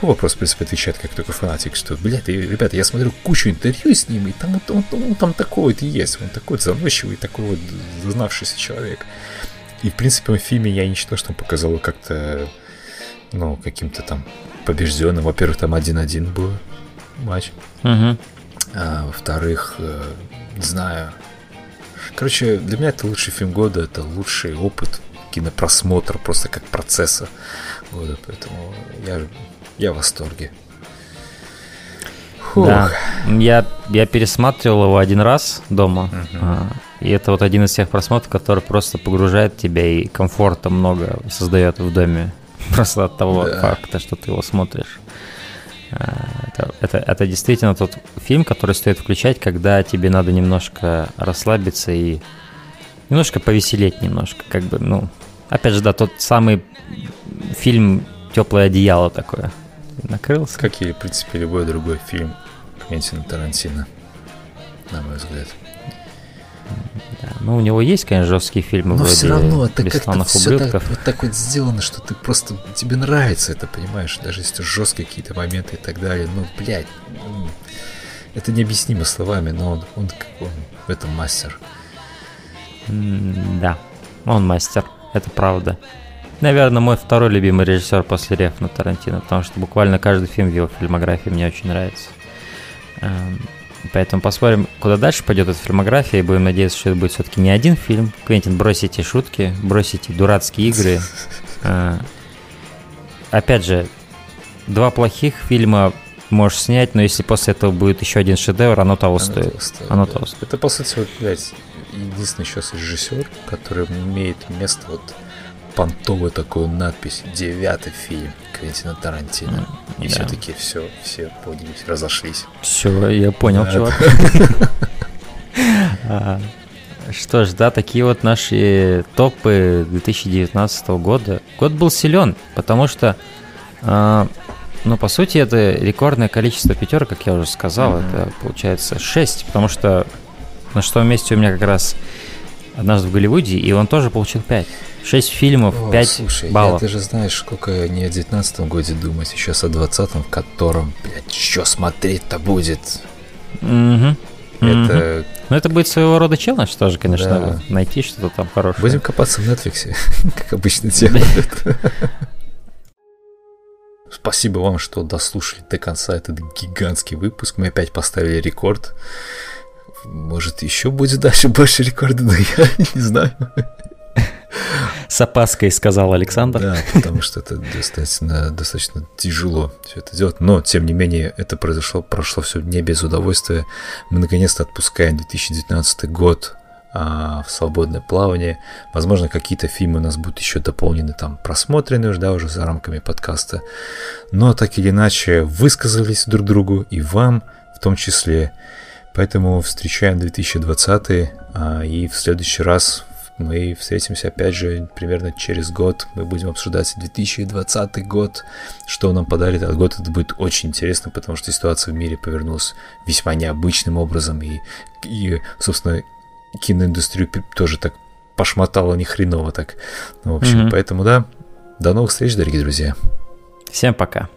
вопрос, в принципе, отвечает, как только фанатик, что, блядь, ребята, я смотрю кучу интервью с ним, и там он там такой вот и есть, он такой вот заносчивый, такой вот зазнавшийся человек. И, в принципе, в фильме я не считаю, что он показал его как-то, ну, каким-то там побежденным. Во-первых, там 1-1 был матч. А, во-вторых, не знаю. Короче, для меня это лучший фильм года, это лучший опыт кинопросмотра, просто как процесса. Вот, поэтому я в восторге. Да, я пересматривал его один раз дома, и это вот один из тех просмотров, который просто погружает тебя и комфорта много создает в доме, просто от того факта, что ты его смотришь. Это действительно тот фильм, который стоит включать, когда тебе надо немножко расслабиться и немножко повеселеть немножко, как бы, ну... Опять же, да, тот самый фильм «Теплое одеяло» такое. Накрылся. Как и, в принципе, любой другой фильм Квентина Тарантино, на мой взгляд. Да, ну, у него есть, конечно, жесткие фильмы. Но все равно это как-то все так, вот так вот сделано, что ты просто... Тебе нравится это, понимаешь? Даже если жесткие какие-то моменты и так далее. Ну, блядь, это необъяснимо словами, но он в этом мастер. Да, он мастер, это правда. Наверное, мой второй любимый режиссер после Рефна Тарантино, потому что буквально каждый фильм в его фильмографии мне очень нравится. Поэтому посмотрим, куда дальше пойдет эта фильмография, и будем надеяться, что это будет все-таки не один фильм. Квентин, брось эти шутки, брось эти дурацкие игры. Опять же, 2 плохих фильма можешь снять, но если после этого будет еще один шедевр, оно того стоит. Оно того стоит. Это, по сути, вот, блядь, единственный сейчас режиссер, который имеет место вот понтовую такую надпись «Девятый фильм Квентина Тарантино». И все-таки все поднялись, разошлись. Все, я понял, чувак. Что ж, да, такие вот наши топы 2019 года. Год был силен, потому что, ну, по сути, это рекордное количество пятерок, как я уже сказал. Это, получается, 6, потому что на шестом месте у меня как раз «Однажды в Голливуде», и он тоже получил 5. 6 фильмов, 5 баллов. Ты же знаешь, сколько не о 19-м году думать, сейчас о 20-м, в котором, блядь, что смотреть-то будет? Угу. Это... Ну, это будет своего рода челлендж тоже, конечно, да. Надо найти что-то там хорошее. Будем копаться в Netflix, как обычно делают. Спасибо вам, что дослушали до конца этот гигантский выпуск. Мы опять поставили рекорд. Может, еще будет дальше больше рекорда, но я не знаю. С опаской сказал Александр. Да, потому что это достаточно тяжело все это делать. Но, тем не менее, это прошло все не без удовольствия. Мы наконец-то отпускаем 2019 год в свободное плавание. Возможно, какие-то фильмы у нас будут еще дополнены, там просмотрены уже, да, уже за рамками подкаста. Но так или иначе, высказались друг другу и вам в том числе. Поэтому встречаем 2020 и в следующий раз мы встретимся опять же примерно через год. Мы будем обсуждать 2020 год, что нам подарит этот год. Это будет очень интересно, потому что ситуация в мире повернулась весьма необычным образом. И собственно, киноиндустрию тоже так пошмотало ни хреново так. Ну, в общем, поэтому да, до новых встреч, дорогие друзья. Всем пока.